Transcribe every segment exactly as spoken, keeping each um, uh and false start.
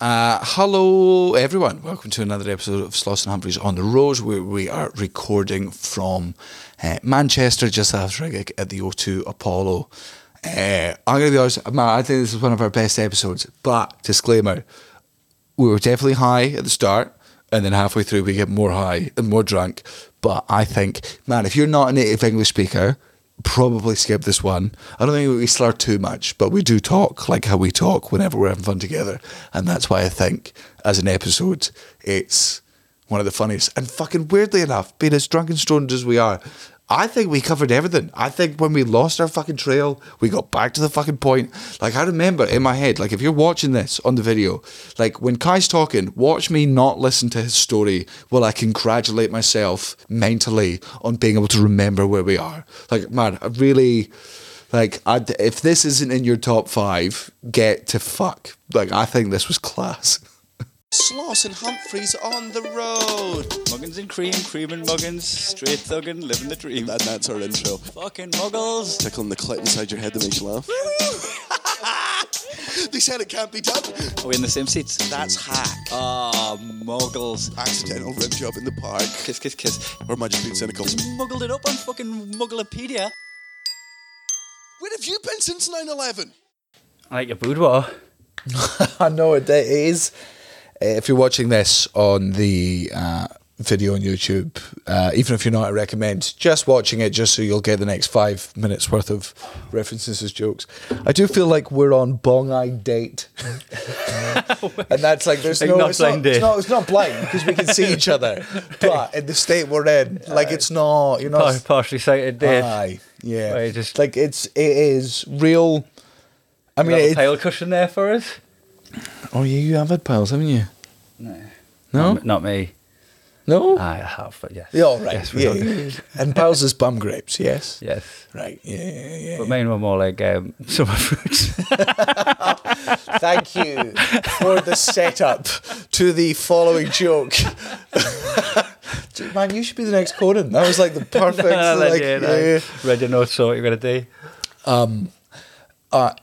Uh, hello, everyone. Welcome to another episode of Sloss and Humphreys on the Road, where we are recording from uh, Manchester, just after a gig at the O two Apollo. Uh, I'm going to be honest, I think this is one of our best episodes, but disclaimer, we were definitely high at the start, and then halfway through we get more high and more drunk. But I think, man, if you're not a native English speaker, probably skip this one. I don't think we slur too much, but we do talk like how we talk whenever we're having fun together. And that's why I think, as an episode, it's one of the funniest. And fucking weirdly enough, being as drunk and stoned as we are, I think we covered everything. I think when we lost our fucking trail, we got back to the fucking point. Like, I remember in my head, like, if you're watching this on the video, like, when Kai's talking, watch me not listen to his story while I congratulate myself mentally on being able to remember where we are. Like, man, I really... Like, I'd, if this isn't in your top five, get to fuck. Like, I think this was class. Sloss and Humphreys on the road. Muggins and cream, cream and muggins, straight thuggin', living the dream. That, that's our intro. Fucking muggles. Tickling the clit inside your head that makes you laugh. They said it can't be done. Are we in the same seats? That's hack. Ah, oh, muggles. Accidental rim job in the park. Kiss, kiss, kiss. Or am I just being cynical? Just muggled it up on fucking Mugglepedia. Where have you been since nine eleven? I like your boudoir. I know it is. If you're watching this on the uh, video on YouTube, uh, even if you're not, I recommend just watching it just so you'll get the next five minutes worth of references as jokes. I do feel like we're on Bong-eye date. And that's like, there's like no, not it's, not, it's, not, it's not blind because we can see each other. But in the state we're in, like, it's not, you know. Partially sighted date. Aye, yeah. Just like, it's, it is real. I mean, it's. A pile cushion there for us. Oh yeah, you have had piles, haven't you? No, no, not, not me. No, I have, but yes. Yeah, all right. Yes, yeah, yeah. And piles is bum grapes, yes. Yes. Right. Yeah, yeah, yeah. But mine were more like um, summer fruits. Thank you for the setup to the following joke. Dude, man, you should be the next Conan. That was like the perfect. No, like, yeah, no. Yeah. Read your notes. So what you're gonna do? Um. Uh.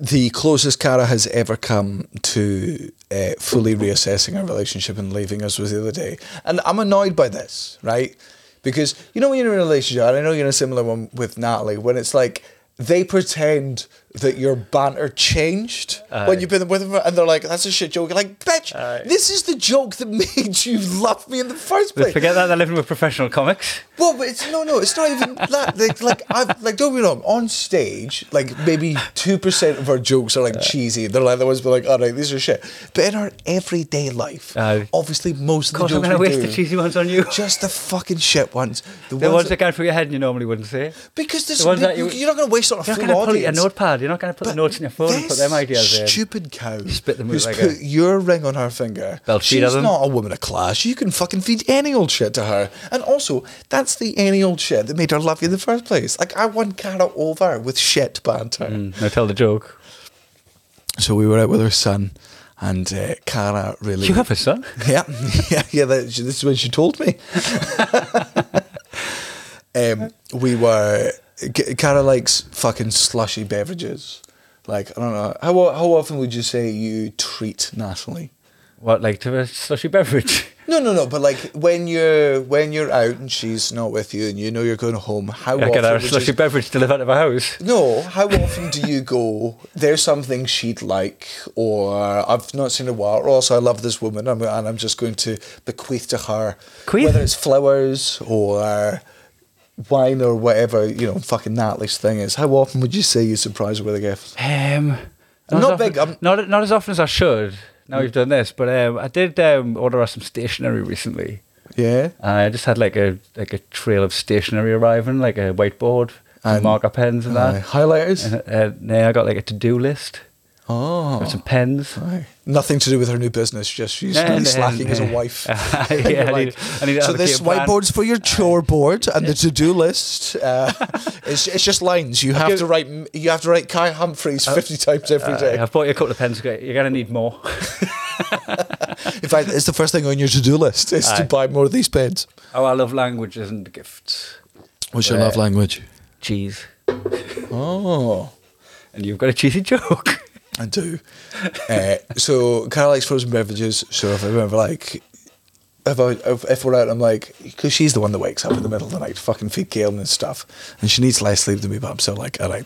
The closest Cara has ever come to uh, fully reassessing our relationship and leaving us was the other day. And I'm annoyed by this, right? Because, you know, when you're in a relationship, and I know you're in a similar one with Natalie, when it's like, they pretend that your banter changed uh, when you've been with them, and they're like, that's a shit joke. You're like, bitch, uh, this is the joke that made you love me in the first place. Forget that they're living with professional comics. Well, but it's no, no, it's not even that. They, like, I've, like, don't be wrong, on stage, like, maybe two percent of our jokes are, like, uh, cheesy. They're like, the ones that are like, all right, these are shit. But in our everyday life, uh, obviously, most of the jokes I'm gonna we waste do, the cheesy ones on you. Just the fucking shit ones. The, the ones, ones that go through your head and you normally wouldn't say. Because there's the people, you, you're not going to waste. Sort of you're not going to pull your notepad. You're not going to put but the notes in your phone and put them ideas in. Stupid cow. You spit them who's like put a... your ring on her finger. They'll She's feed not them. A woman of class. You can fucking feed any old shit to her. And also, that's the any old shit that made her love you in the first place. Like, I won Cara over with shit banter. Mm, now tell the joke. So we were out with her son, and uh, Cara really. You have a son? Yeah, yeah, yeah. That, this is when she told me. um, we were. Cara likes fucking slushy beverages. Like, I don't know. How how often would you say you treat Natalie? What, like to a slushy beverage? No, no, no. But like when you're when you're out and she's not with you and you know you're going home, how yeah, often? I get a slushy you... beverage to live out of my house. No. How often do you go? There's something she'd like, or I've not seen a while. Or also, I love this woman, and I'm just going to bequeath to her, Queef? Whether it's flowers or. Wine or whatever, you know, fucking Natalie's thing is. How often would you say you surprise her with a gift? Um, not, not big. Often, not not as often as I should. Now you've done this, but um, I did um, order us some stationery recently. Yeah. And I just had like a like a trail of stationery arriving, like a whiteboard, and marker pens and uh, that. Highlighters. And, uh, yeah, I got like a to-do list. Oh. Got some pens. Right. Nothing to do with her new business, just she's no, really no, slacking no. as a wife. Uh, yeah, like, I need, I need so this whiteboard's for your chore board, and the to-do list uh, it's, it's just lines. You have to write. You have to write Kai Humphries fifty uh, times every day. Uh, I've bought you a couple of pens. You're gonna need more. In fact, it's the first thing on your to-do list is uh, to buy more of these pens. Oh, I love languages and gifts. What's your uh, love language? Cheese. Oh, and you've got a cheesy joke. I do. uh, so Cara likes frozen beverages. So if I remember, like, if, I, if, if we're out, I'm like, because she's the one that wakes up in the middle of the night to fucking feed Cale and stuff, and she needs less sleep than me. But I'm still like, all right,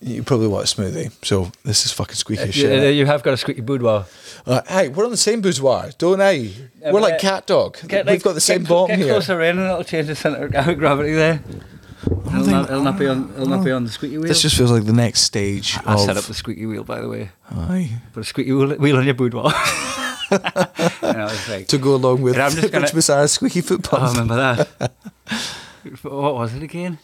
you probably want a smoothie. So this is fucking squeaky uh, shit. You, you have got a squeaky boudoir. Uh, hey, we're on the same boudoir, don't I? Uh, we're like cat dog. Get, We've like, got the same get, bottom get here. Get closer in, and it'll change the centre of gravity there. It'll not, it'll not be on. It'll not be on the squeaky wheel. This just feels like the next stage. I, I of... set up the squeaky wheel, by the way. Aye. Put a squeaky wheel, wheel on your boudoir. Like, to go along with Rich Masara's squeaky foot pump. I remember that. What was it again?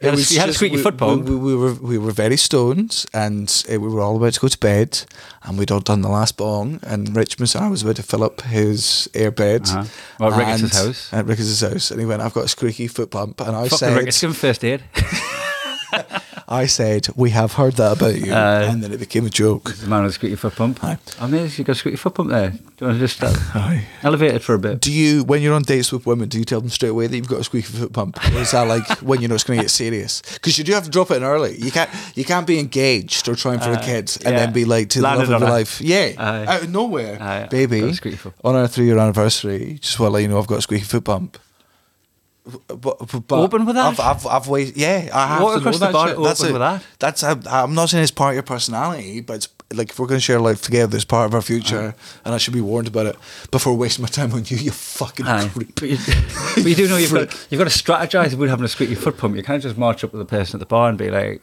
You it had, was a, you had just, a squeaky we, foot pump. We, we, we were we were very stoned, and uh, we were all about to go to bed, and we'd all done the last bong, and Rich Masara was about to fill up his air bed. Uh-huh. Well, at Ricketts' house. At Ricketts' house, and he went, "I've got a squeaky foot pump," and I Fuck said, "Ricketts, give him first aid." I said, "We have heard that about you," uh, and then it became a joke. The man with a squeaky foot pump. Aye. Amazing, you got a squeaky foot pump there. Do you want to just uh, elevate it for a bit? Do you, when you're on dates with women, do you tell them straight away that you've got a squeaky foot pump, or is that like when you know it's going to get serious? Because you do have to drop it in early. You can't, you can't be engaged or trying for uh, a kid and yeah. then be like to Landed the love of your life. Yeah, Aye. Out of nowhere, Aye. Baby. On our three-year anniversary, just want to let you know I've got a squeaky foot pump. But, but open with that. I've, I've, I've waited. Yeah, I have Walk to know that. The bar, open that's a, with that. That's a, I'm not saying it's part of your personality, but it's like if we're going to share life together, it's part of our future, Aye. And I should be warned about it before wasting my time on you. You fucking creep. But you, but you do know you've got you've got to strategize about having a squeaky foot pump. You can't just march up with the person at the bar and be like,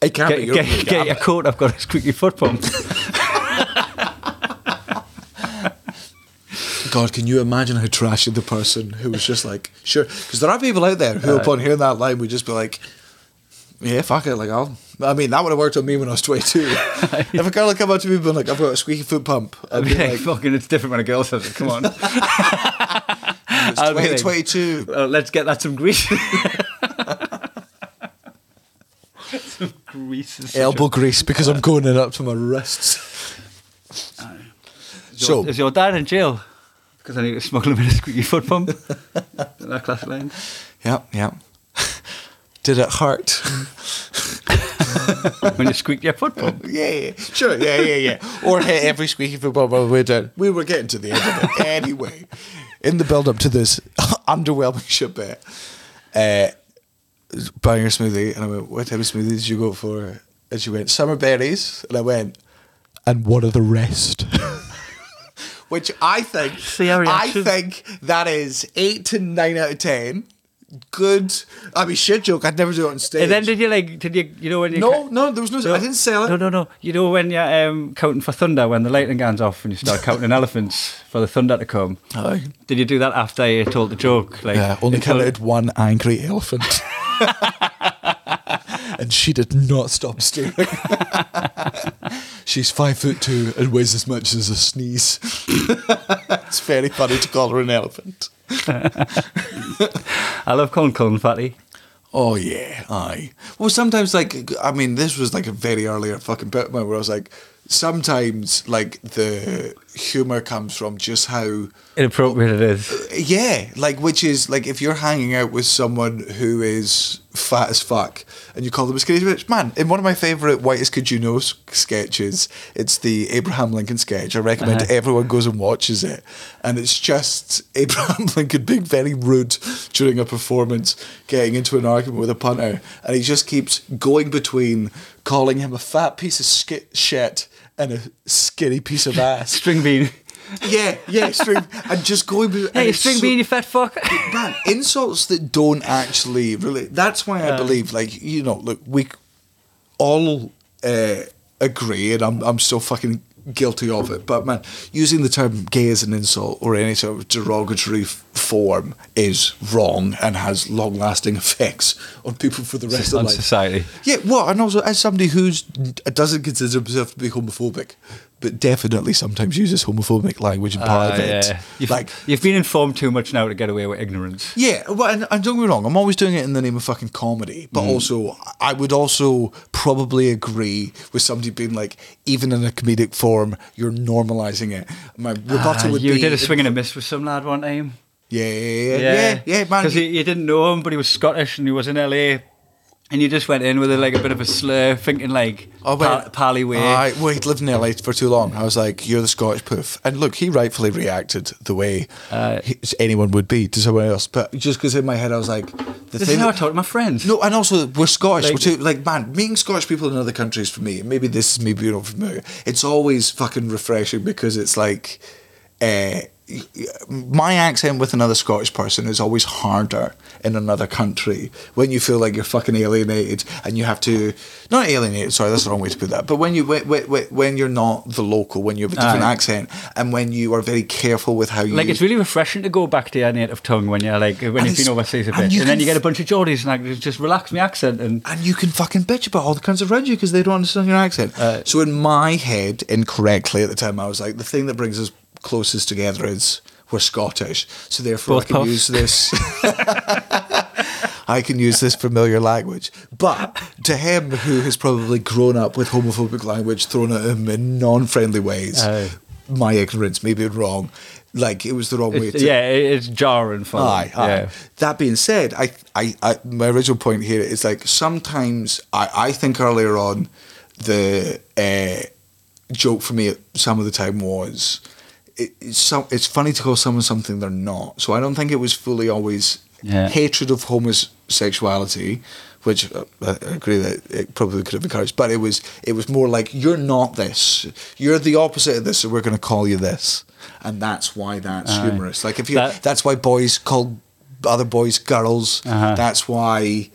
"Hey, can't get, be get, get, get your coat. I've got a squeaky foot pump." God, can you imagine how trashy the person who was just like, sure, because there are people out there who, uh, upon hearing that line, would just be like, yeah, fuck it, like, I'll, I mean, that would have worked on me when I was twenty-two. If a girl had come up to me and been like, I've got a squeaky foot pump, I'd be like, like, fucking, it's different when a girl says it, come on. It's twenty twenty-two. Like, well, let's get that some grease. Some grease. Elbow a- grease, because uh, I'm going it up to my wrists. Uh, is so, your, is your dad in jail? Because I need to smuggle him in a squeaky foot pump. That classic line. Yeah, yeah. Did it hurt? When you squeaked your foot pump? Yeah, yeah, sure, yeah, yeah, yeah. Or hit every squeaky foot pump on the way down. We were getting to the end of it anyway. In the build-up to this underwhelming shit bit, uh, buying her smoothie, and I went, what type of smoothie did you go for? And she went, summer berries. And I went, and what are the rest? Which I think, I think that is eight to nine out of ten. Good. I mean, shit joke. I'd never do it on stage. And then did you like? Did you? You know when you? No, ca- no. There was no, no. I didn't sell it. No, no, no. You know when you're um, counting for thunder when the lightning goes off and you start counting elephants for the thunder to come. Aye. Did you do that after you told the joke? Like, yeah. Only counted one angry elephant. And she did not stop staring. She's five foot two and weighs as much as a sneeze. It's very funny to call her an elephant. I love calling Cullen fatty. Oh, yeah, aye. Well, sometimes, like, I mean, this was like a very earlier fucking bit where I was like, sometimes, like, the humour comes from just how inappropriate it is. Yeah, like, which is, like, if you're hanging out with someone who is fat as fuck and you call them a skinny bitch, man, in one of my favourite Whitest Could You Know sketches, it's the Abraham Lincoln sketch. I recommend uh-huh. everyone goes and watches it. And it's just Abraham Lincoln being very rude during a performance, getting into an argument with a punter, and he just keeps going between calling him a fat piece of sk- shit and a skinny piece of ass. String bean. Yeah, yeah, string. And just going. And hey, string so, bean, you fat fuck. Man, insults that don't actually really. That's why I um, believe, like, you know, look, we all uh, agree, and I'm I'm so fucking guilty of it. But man, using the term gay as an insult or any sort of derogatory f- form is wrong and has long-lasting effects on people for the rest on of life. Society. Yeah, well, and also as somebody who doesn't consider himself to be homophobic, but definitely sometimes uses homophobic language in part uh, of it. Yeah. You've, like, you've been informed too much now to get away with ignorance. Yeah, well, and, and don't get me wrong, I'm always doing it in the name of fucking comedy, but mm. also, I would also probably agree with somebody being like, even in a comedic form, you're normalising it. My rebuttal uh, would you be... You did a swing and a miss with some lad one time. Yeah, yeah, yeah, yeah, yeah, yeah man. Because you didn't know him, but he was Scottish and he was in L A. And you just went in with a, like a bit of a slur, thinking like oh, pal- pally way. I, well, he'd lived in L A for too long. I was like, you're the Scottish poof. And look, he rightfully reacted the way uh, he, anyone would be to someone else. But just because in my head I was like... The this thing, is how I talk to my friends. No, and also we're Scottish. Like, we're too, like, man, meeting Scottish people in other countries for me, maybe this is me being unfamiliar, it's always fucking refreshing because it's like... Uh, my accent with another Scottish person is always harder in another country when you feel like you're fucking alienated and you have to not alienated sorry that's the wrong way to put that but when you when, when you're not the local, when you have a different Aye. accent and when you are very careful with how you like, it's really refreshing to go back to your native tongue when you're like when you've been overseas a bit and, and then you get a bunch of Geordies and like just relax my accent and and you can fucking bitch about all the cunts around you because they don't understand your accent. Uh, so in my head, incorrectly at the time, I was like, the thing that brings us closest together is we're Scottish, so therefore Both I can puffs. use this I can use this familiar language. But to him, who has probably grown up with homophobic language thrown at him in non-friendly ways, uh, my ignorance may be wrong, like it was the wrong way to... Yeah, it's jarring for aye, aye. Yeah. That being said, I, I, I, my original point here is like sometimes I, I think earlier on the uh, joke for me some of the time was It's, so, it's funny to call someone something they're not. So I don't think it was fully always yeah. hatred of homosexuality, which I, I agree that it probably could have encouraged, but it was it was more like, you're not this. You're the opposite of this, so we're going to call you this. And that's why that's uh, humorous. Like if you, that, That's why boys call other boys girls. Uh-huh. That's why...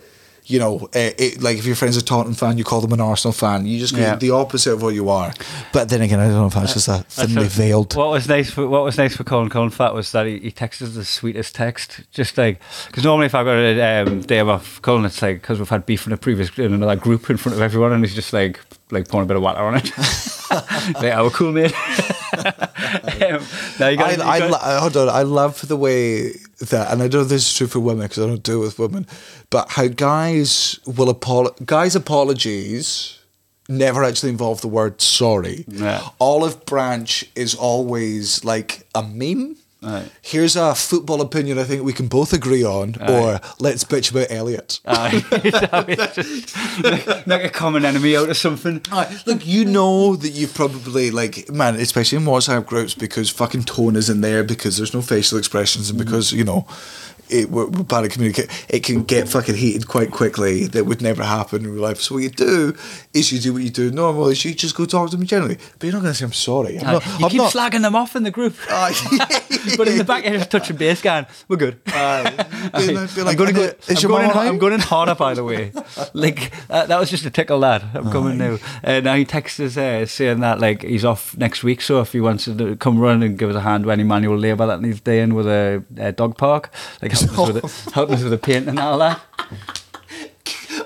You know, it, it, like if your friend's a Tottenham fan, you call them an Arsenal fan. You just go yeah. the opposite of what you are. But then again, I don't know if that's just a thinly veiled. What was nice for what was nice for Colin Colin Fat was that he, he texted us the sweetest text. Just like, because normally if I've got a um, day off, Colin, it's like because we've had beef in a previous in another group in front of everyone, and he's just like like pouring a bit of water on it. Like, oh, cool, mate. um, now you gotta, I, you gotta, I, hold on, I love the way that, and I don't know if this is true for women because I don't deal with women, but how guys will apologize, guys' apologies never actually involve the word sorry. Yeah. Olive branch is always like a meme. Right. Here's a football opinion I think we can both agree on, Aye. or let's bitch about Elliot. Just, like a common enemy out of something. Aye. Look, you know that you've probably, like, man, especially in WhatsApp groups, because fucking tone is in there, because there's no facial expressions, and because, you know, it, we're, we're bad at communicating, it can get fucking heated quite quickly. That would never happen in real life. So what you do is you do what you do normal, is you just go talk to them generally, but you're not going to say I'm sorry. I'm uh, not, you I'm keep not... slagging them off in the group. Uh, But in the back, you're just touching base, going, we're good. Uh, I mean, like, I'm going to go. I'm going, in, I'm going in harder, by the way. Like uh, that was just a tickle, lad. I'm coming Aye. now. Uh, now he texts us uh, saying that like he's off next week, so if he wants to come run and give us a hand with any manual labour that needs doing with a, a dog park, like help us with it, help us with the paint and all that.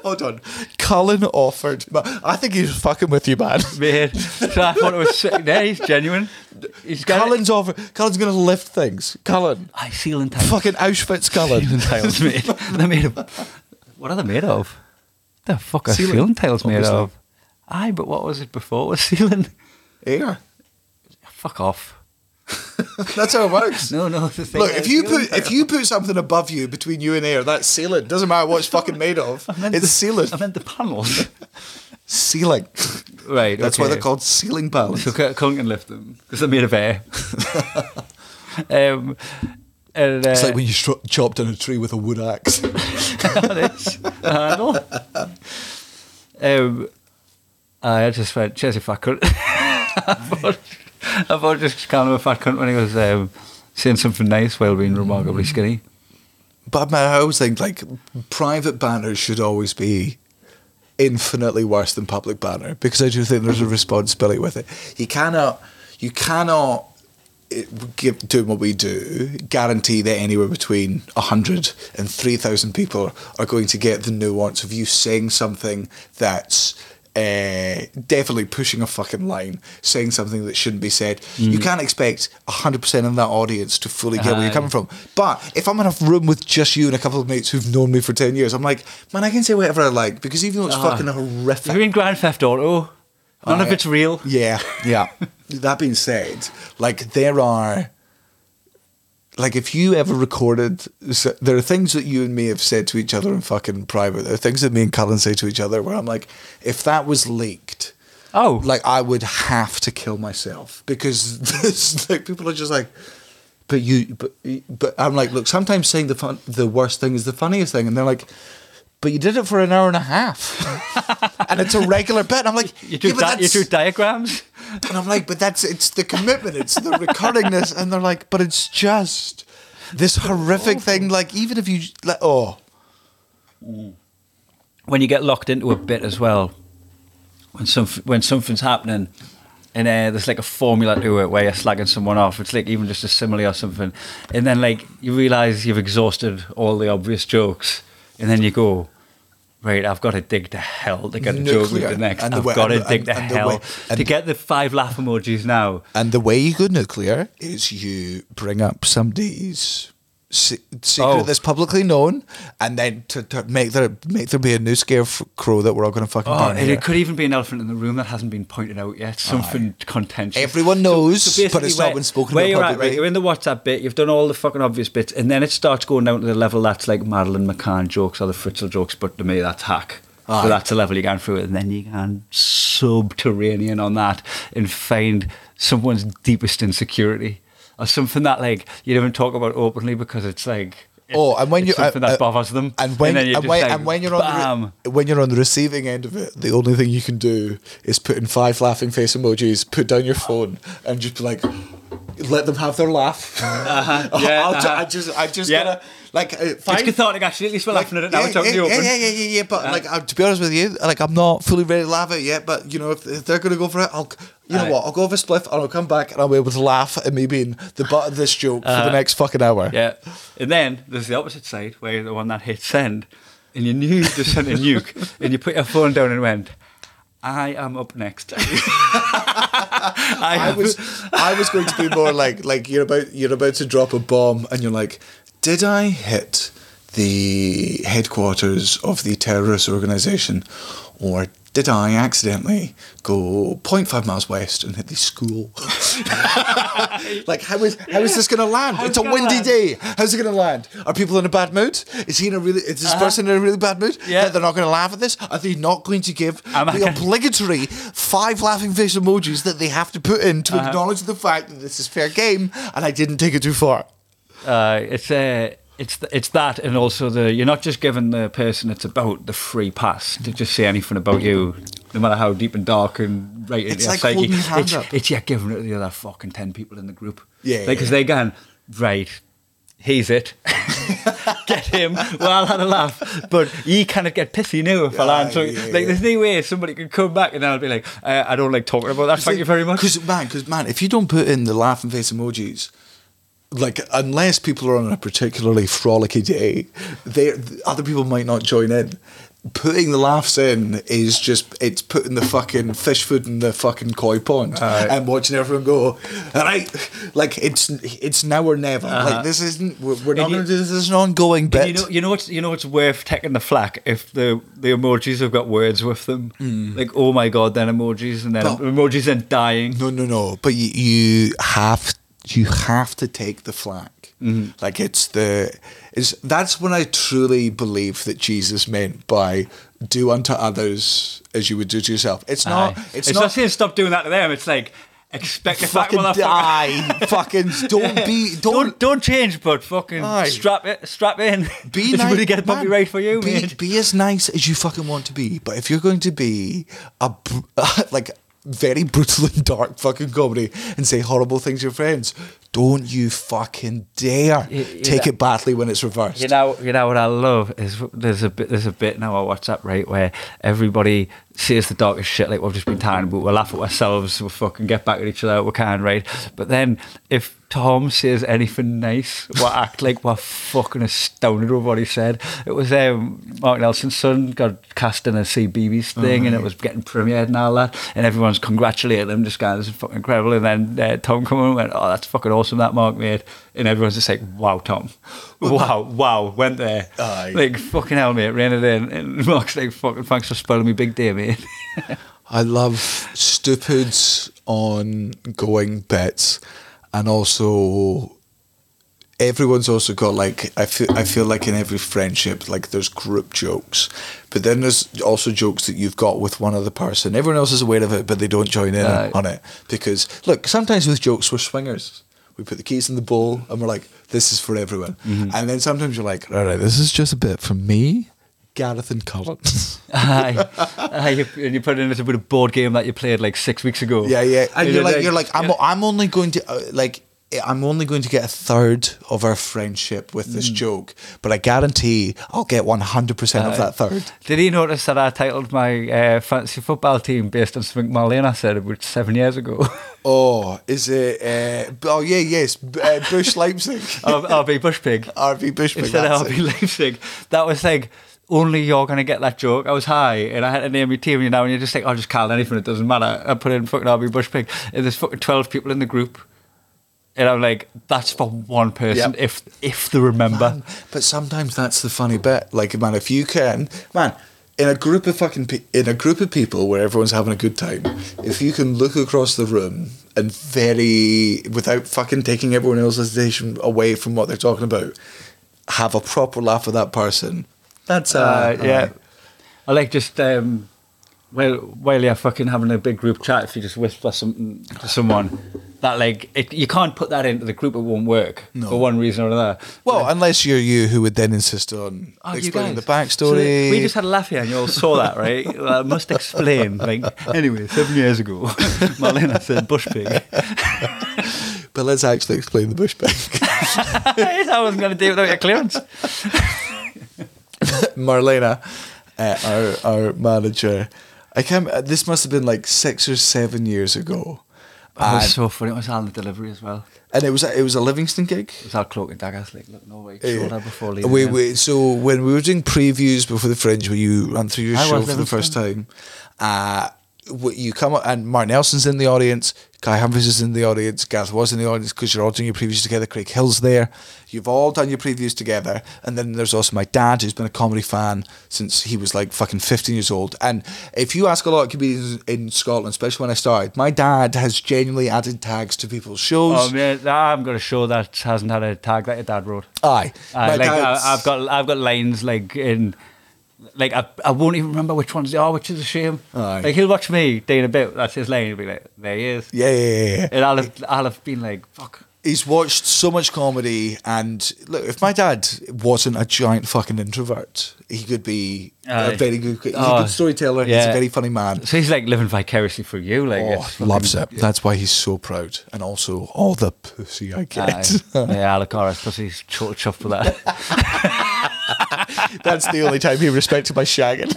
Hold on, Cullen offered. I think he's fucking with you, man. Man, so I thought it was sick. Yeah, he's genuine. He's Cullen's offer. Cullen's going to lift things. Cullen. I seal and tiles. Fucking Auschwitz, Cullen. Seal and tiles, mate. They're made of. What are they made of? The fuck are seal, seal and tiles made obviously. of? Aye, but what was it before? It was sealing? Air. Fuck off. That's how it works. No, no. The thing Look, if you put if you put something above you between you and air, that's sealant. Doesn't matter what it's fucking made of. It's sealant. I meant the panels. Ceiling. Right. That's okay. Why they're called ceiling panels. So Cullen can lift them because they're made of air. um, and, uh, it's like when you sh- chop down a tree with a wood axe. That's the handle. Um, I just went, cheers if I could. But, I thought just kind of a fat cunt when he was um, saying something nice while being remarkably skinny. But man, I always think like private banter should always be infinitely worse than public banter, because I do think there's a responsibility with it. You cannot, you cannot give, doing what we do, guarantee that anywhere between one hundred and three thousand people are going to get the nuance of you saying something that's Uh, definitely pushing a fucking line, saying something that shouldn't be said. Mm. You can't expect one hundred percent of that audience to fully get uh, where you're coming from. But if I'm in a room with just you and a couple of mates who've known me for ten years, I'm like, man, I can say whatever I like, because even though it's uh, fucking horrific. You're in Grand Theft Auto. None uh, of it's real. Yeah, yeah. That being said, like there are like, if you ever recorded, so there are things that you and me have said to each other in fucking private. There are things that me and Cullen say to each other where I'm like, if that was leaked, oh, like, I would have to kill myself, because this, like, people are just like, but you, but, but I'm like, look, sometimes saying the fun, the worst thing is the funniest thing, and they're like, but you did it for an hour and a half, and it's a regular bit. And I'm like, you drew, yeah, di- you drew diagrams, and I'm like, but that's, it's the commitment, it's the recurringness, and they're like, but it's just this horrific thing. Like, even if you, like, oh, when you get locked into a bit as well, when some when something's happening, and uh, there's like a formula to it where you're slagging someone off. It's like even just a simile or something, and then like you realise you've exhausted all the obvious jokes. And then you go, right, I've got to dig to hell to get the joke with the next. I've got to dig to hell to get the five laugh emojis now. And the way you go nuclear is you bring up somebody's se- secret oh. that's publicly known, and then to, to make there make there be a new scarecrow that we're all going to fucking burn. Oh, and it could even be an elephant in the room that hasn't been pointed out yet. Something right. contentious. Everyone knows, so, so but it's where, not been spoken about publicly. Right, right? You're in the WhatsApp bit, you've done all the fucking obvious bits, and then it starts going down to the level that's like Madeline McCann jokes or the Fritzl jokes, but to me that's hack. Right. So that's the level you're going through it, and then you can subterranean on that and find someone's deepest insecurity. Or something that, like, you don't even talk about openly because it's like it, oh, and when it's you, something uh, that bothers them. And when, and, and, when, like, and when you're on the re- when you're on the receiving end of it, the only thing you can do is put in five laughing face emojis, put down your phone, and just be like, let them have their laugh. Uh-huh. Yeah, I'll, I'll uh-huh. ju- I just, I just yeah. gotta like. Uh, find, it's cathartic, actually. At least we're like, laughing at it now. Yeah, it's out yeah, in the yeah, open. Yeah, yeah, yeah, yeah. But uh, like, uh, to be honest with you, like, I'm not fully ready to laugh at it yet. But you know, if, if they're gonna go for it, I'll. You know uh, what? I'll go over a spliff and I'll come back and I'll be able to laugh at me being the butt of this joke uh, for the next fucking hour. Yeah. And then there's the opposite side where you're the one that hits send and you knew you just sent a nuke and you put your phone down and went, I am up next. I, I was I was going to be more like like you're about you're about to drop a bomb and you're like, did I hit the headquarters of the terrorist organisation, or did I accidentally go zero point five miles west and hit the school? Like, how is how is this going to land? How's it's a windy land? day. How's it going to land? Are people in a bad mood? Is he in a really? Is this uh-huh. person in a really bad mood? Yeah, that they're not going to laugh at this. Are they not going to give I'm the gonna... obligatory five laughing face emojis that they have to put in to uh-huh. acknowledge the fact that this is fair game and I didn't take it too far? Uh, it's a. Uh... It's th- it's that, and also the you're not just giving the person it's about the free pass to just say anything about you, no matter how deep and dark and right into your like psyche. It's like it's you're giving it to the other fucking ten people in the group. Yeah, because like, yeah. they're going, right, he's it. Get him while I had a laugh. But you kind of get pissy now if I land. So, yeah, like, yeah. there's no way somebody can come back and then I'll be like, uh, I don't like talking about that. Thank it, you very much. Because man, because man, if you don't put in the laughing face emojis. Like, unless people are on a particularly frolicky day, they other people might not join in. Putting the laughs in is just, it's putting the fucking fish food in the fucking koi pond right. and watching everyone go, all right, like, it's it's now or never. Uh-huh. Like, this isn't, we're, we're not going to do this, this is an ongoing bit. You know, you know it's you know it's worth taking the flack if the, the emojis have got words with them. Mm. Like, oh my God, then emojis, and then but, emojis and dying. No, no, no, but you, you have to. You have to take the flack. Mm-hmm. Like it's the is that's when I truly believe that Jesus meant by do unto others as you would do to yourself. It's not. Aye. It's, it's not, not saying stop doing that to them. It's like expect the fucking flack, die. fucking don't yeah. be. Don't, don't don't change, but fucking aye. strap it. Strap in. Be nice. Somebody get puppy right for you. Be, mate. Be as nice as you fucking want to be. But if you're going to be a like. very brutal and dark fucking comedy and say horrible things to your friends, don't you fucking dare you, you take know, it badly when it's reversed. You know you know what I love is there's a bit there's a bit now on WhatsApp, right, where everybody says the darkest shit like we've just been talking about, we'll laugh at ourselves, we'll fucking get back at each other, we can, right? But then if Tom says anything nice, we'll act like we're fucking astounded with what he said. It was um, Mark Nelson's son got cast in a C B B S thing mm-hmm. and it was getting premiered and all that, and everyone's congratulating him, just going, this is fucking incredible. And then uh, Tom came and went, oh, that's fucking awesome that Mark made. And everyone's just like, wow, Tom. Wow, wow, went there. Aye. Like, fucking hell, mate, rein it in. And Mark's like, fucking thanks for spoiling me big day, mate. I love stupid ongoing bits. And also everyone's also got, like, I feel, I feel like in every friendship, like, there's group jokes. But then there's also jokes that you've got with one other person. Everyone else is aware of it, but they don't join in right. on it. Because, look, sometimes with jokes, we're swingers. We put the keys in the bowl, and we're like, this is for everyone. Mm-hmm. And then sometimes you're like, all right, this is just a bit for me, Gareth and Cullen. Aye. Aye. And you put in a bit of board game that you played, like, six weeks ago. Yeah, yeah. And, and you're, you're like, like, you're like, I'm, I'm only going to, uh, like... I'm only going to get a third of our friendship with this mm. joke, but I guarantee I'll get one hundred percent uh, of that third. Did he notice that I titled my uh, fantasy football team based on something Marlena said about seven years ago? Oh, is it? Uh, oh, yeah, yes. Uh, Bush Leipzig. R B Bushpig. R B Bushpig. Instead of R B Leipzig. That was like, only you're going to get that joke. I was high and I had to name your team, you know, and you're just like, oh, just call anything, it doesn't matter. I put in fucking R B Bushpig, and there's fucking twelve people in the group. And I'm like, that's for one person, yep. if if they remember. Man, but sometimes that's the funny bit. Like, man, if you can, man, in a group of fucking pe- in a group of people where everyone's having a good time, if you can look across the room and very without fucking taking everyone else's attention away from what they're talking about, have a proper laugh with that person. That's uh, uh yeah. Right. I like just um, well, while you're fucking having a big group chat, if you just whisper something to someone. That, like, it, you can't put that into the group, it won't work no. for one reason or another. Well, like, unless you're you who would then insist on oh, explaining the backstory. So we just had a laugh here and you all saw that, right? Well, I must explain. Like, anyway, seven years ago, Marlena said bush pig. But let's actually explain the bush pig. I wasn't going to do it without your clearance. Marlena, uh, our, our manager, I can't, this must have been like six or seven years ago. It was so funny. It was on the delivery as well, and it was it was a Livingston gig. It was our Cloak and Daggers. Like, look, no way. Showed her before leaving. Wait, wait. So when we were doing previews before the Fringe, where you ran through your I show for the first time, uh, you come up and Martin Nelson's in the audience, Kai Humphries is in the audience, Gareth was in the audience because you're all doing your previews together. Craig Hill's there. You've all done your previews together, and then there's also my dad, who's been a comedy fan since he was like fucking fifteen years old. And if you ask a lot of comedians in Scotland, especially when I started, my dad has genuinely added tags to people's shows. Oh man, I'm got a show that hasn't had a tag that your dad wrote. Aye, uh, like, I, I've got I've got lines like in. Like, I, I won't even remember which ones they are, which is a shame. Aye. Like, he'll watch me doing a bit, that's his lane, he'll be like, there he is. Yeah, yeah, yeah. yeah. And I'll have, I'll have been like, fuck. He's watched so much comedy, and look, if my dad wasn't a giant fucking introvert, he could be Aye. a very good, he's oh, a good storyteller, yeah. he's a very funny man. So he's like living vicariously through you. Like, oh, fucking, loves it. Yeah. That's why he's so proud. And also, all the pussy I get. Yeah, Alacara's pussy's total chuffed with that. That's the only time he respected my shagging.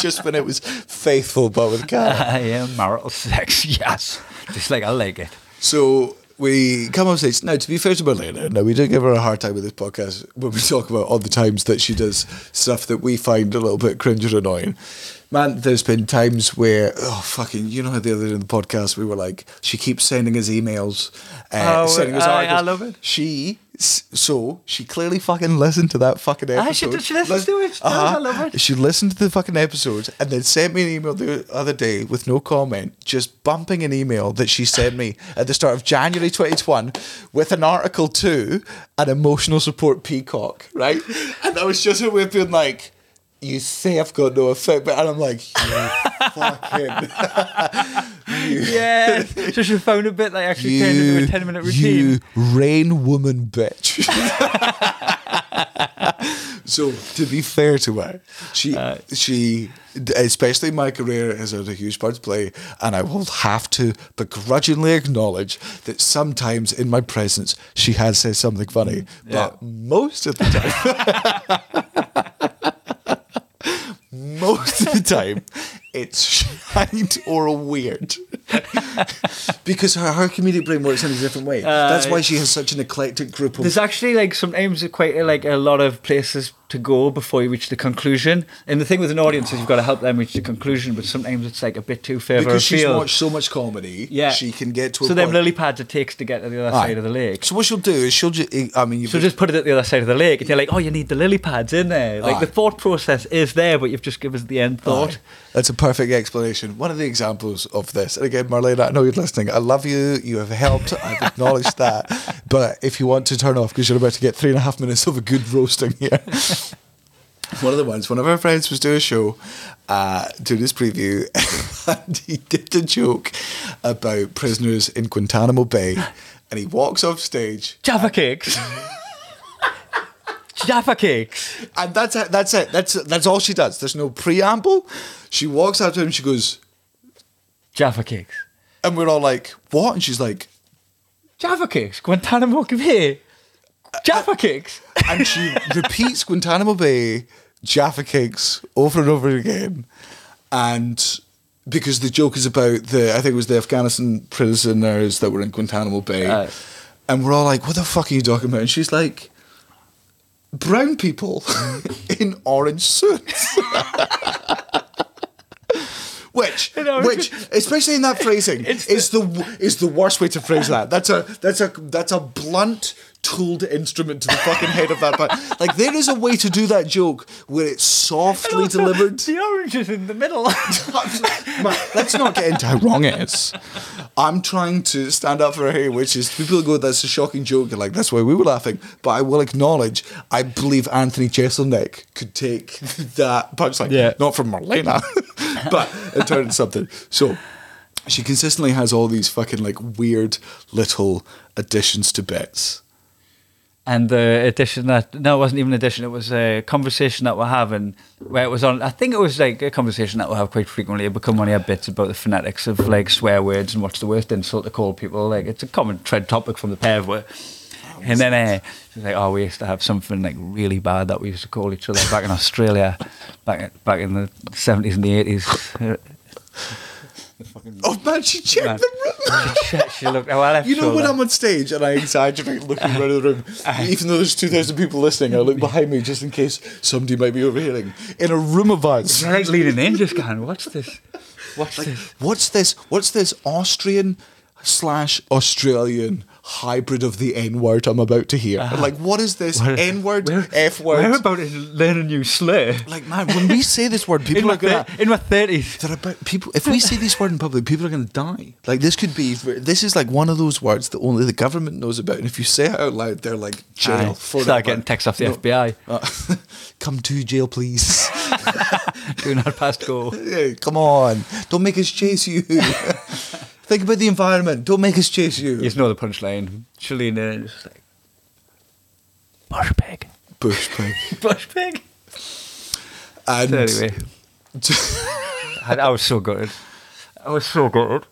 Just when it was faithful, but with Cara. Uh, yeah, marital sex, yes. Just like I like it. So we come on stage. Now, to be fair to Marlena, now we do give her a hard time with this podcast when we talk about all the times that she does stuff that we find a little bit cringe or annoying. Man, there's been times where, oh, fucking, you know how the other day in the podcast we were like, she keeps sending us emails, uh, oh, sending us I, articles. I love it. She... So she clearly fucking listened to that fucking episode. Ah, she, she listened to it. She, uh-huh. I love it. She listened to the fucking episode and then sent me an email the other day with no comment, just bumping an email that she sent me at the start of January twenty twenty-one with an article to an emotional support peacock, right? And that was just a way of being like, you say I've got no effect, but and I'm like, you fucking. You. Yeah, so she found a bit that actually you, turned into a ten minute routine. You rain woman bitch. So to be fair to her, she uh, she especially my career has had a huge part to play, and I will have to begrudgingly acknowledge that sometimes in my presence she has said something funny, yeah. but most of the time most of the time it's shite or weird. Because her, her comedic brain works in a different way. Uh, That's why she has such an eclectic group of... There's actually, like, sometimes quite like a lot of places to go before you reach the conclusion. And the thing with an audience is you've got to help them reach the conclusion, but sometimes it's like a bit too further afield. Because she's watched so much comedy, yeah. she can get to a So them lily pads it takes to get to the other Aye. side of the lake. So what she'll do is she'll just... I mean, she'll just put it at the other side of the lake and you're like, oh, you need the lily pads in there. Like, Aye. the thought process is there, but you've just given us the end thought. Aye. That's a perfect explanation. One of the examples of this, and again, Marlena, I know you're listening. I love you. You have helped. I've acknowledged that. But if you want to turn off because you're about to get three and a half minutes of a good roasting here. One of the ones, one of our friends was doing a show, uh, doing his preview, and he did the joke about prisoners in Guantanamo Bay, and he walks off stage. Jaffa cakes. Jaffa cakes. And that's it. That's it. That's that's all she does. There's no preamble. She walks up to him. She goes, Jaffa cakes. And we're all like, what? And she's like, Jaffa cakes. Guantanamo Bay. Jaffa cakes. And she repeats Guantanamo Bay Jaffa cakes over and over again. And because the joke is about the, I think it was the Afghanistan prisoners that were in Guantanamo Bay. Uh, and we're all like, what the fuck are you talking about? And she's like, brown people in orange suits. Which, which, especially in that phrasing, it's the, is the is the worst way to phrase that. That's a that's a that's a blunt tooled instrument to the fucking head of that. But like, there is a way to do that joke where it's softly also, delivered. The orange is in the middle. Let's not get into how wrong it is. I'm trying to stand up for her, which is people go, "That's a shocking joke." You're like, that's why we were laughing. But I will acknowledge, I believe Anthony Jeselnik could take that punchline, yeah. Not from Marlena, but it turned into something. So she consistently has all these fucking like weird little additions to bits. And the edition that, no, it wasn't even an edition, it was a conversation that we're having where it was on, I think it was like a conversation that we'll have quite frequently. It become one of our bits about the phonetics of like swear words and what's the worst insult to call people. Like, it's a common tread topic from the pair of us. And then uh, she's like, oh, we used to have something like really bad that we used to call each other back in Australia, back, back in the seventies and the eighties. Oh man, she checked man. the room. She, checked, she looked. Oh, I left you know shoulder. When I'm on stage and I exaggerate looking around the room, even though there's two thousand people listening, I look behind me just in case somebody might be overhearing in a room of us. Right, leading in, just going, what's this? What's like, this? What's this? What's this Austrian slash Australian hybrid of the N word I'm about to hear? Uh, like, what is this N word, F word? We're about to learn a new slur. Like, man, when we say this word, people are gonna thir- in my thirties. They're about people. If we say this word in public, people are gonna die. Like, this could be. This is like one of those words that only the government knows about. And if you say it out loud, they're like jail. Forever. Start getting texts off the no. F B I. Uh, come to jail, please. Do not pass go. Hey, come on! Don't make us chase you. Think about the environment. Don't make us chase you. You just know the punchline. Shalina is just like, Bushpig. Bushpig. Bushpig. And so anyway. I, I was so gutted. I was so gutted.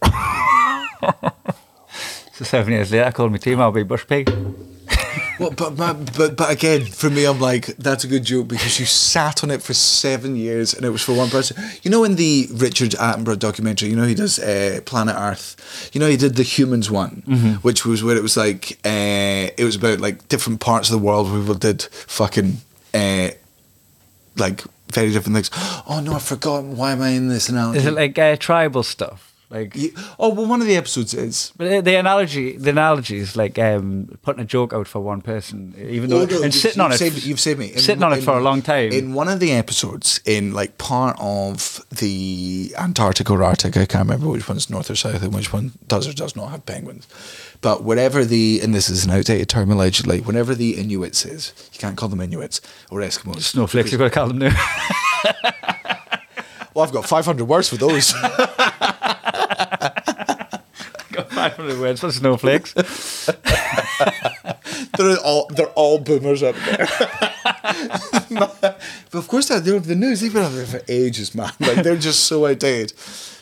So seven years later, I called my team, I'll be Bushpig. Well, but, but but again, for me, I'm like, that's a good joke because you sat on it for seven years and it was for one person. You know, in the Richard Attenborough documentary, you know, he does uh, Planet Earth. You know, he did the Humans one, mm-hmm. which was where it was like, uh, it was about like different parts of the world where people did fucking uh, like very different things. Oh no, I've forgotten. Why am I in this analogy? Is it like uh, tribal stuff? Like, yeah. Oh well, one of the episodes is. But the analogy, the analogy is like um, putting a joke out for one person, even though oh, no, and sitting on it. Saved, you've saved me. In, sitting on in, it for a long time. In one of the episodes, in like part of the Antarctic or Arctic, I can't remember which one's north or south and which one does or does not have penguins. But whenever the, and this is an outdated term allegedly, whenever the Inuits is, you can't call them Inuits or Eskimos. Snowflakes, you've got to call them now. Well, I've got five hundred words for those. five hundred words for snowflakes. they're all they're all boomers up there. But of course, they're, the news they've been on there for ages, man. Like, they're just so outdated.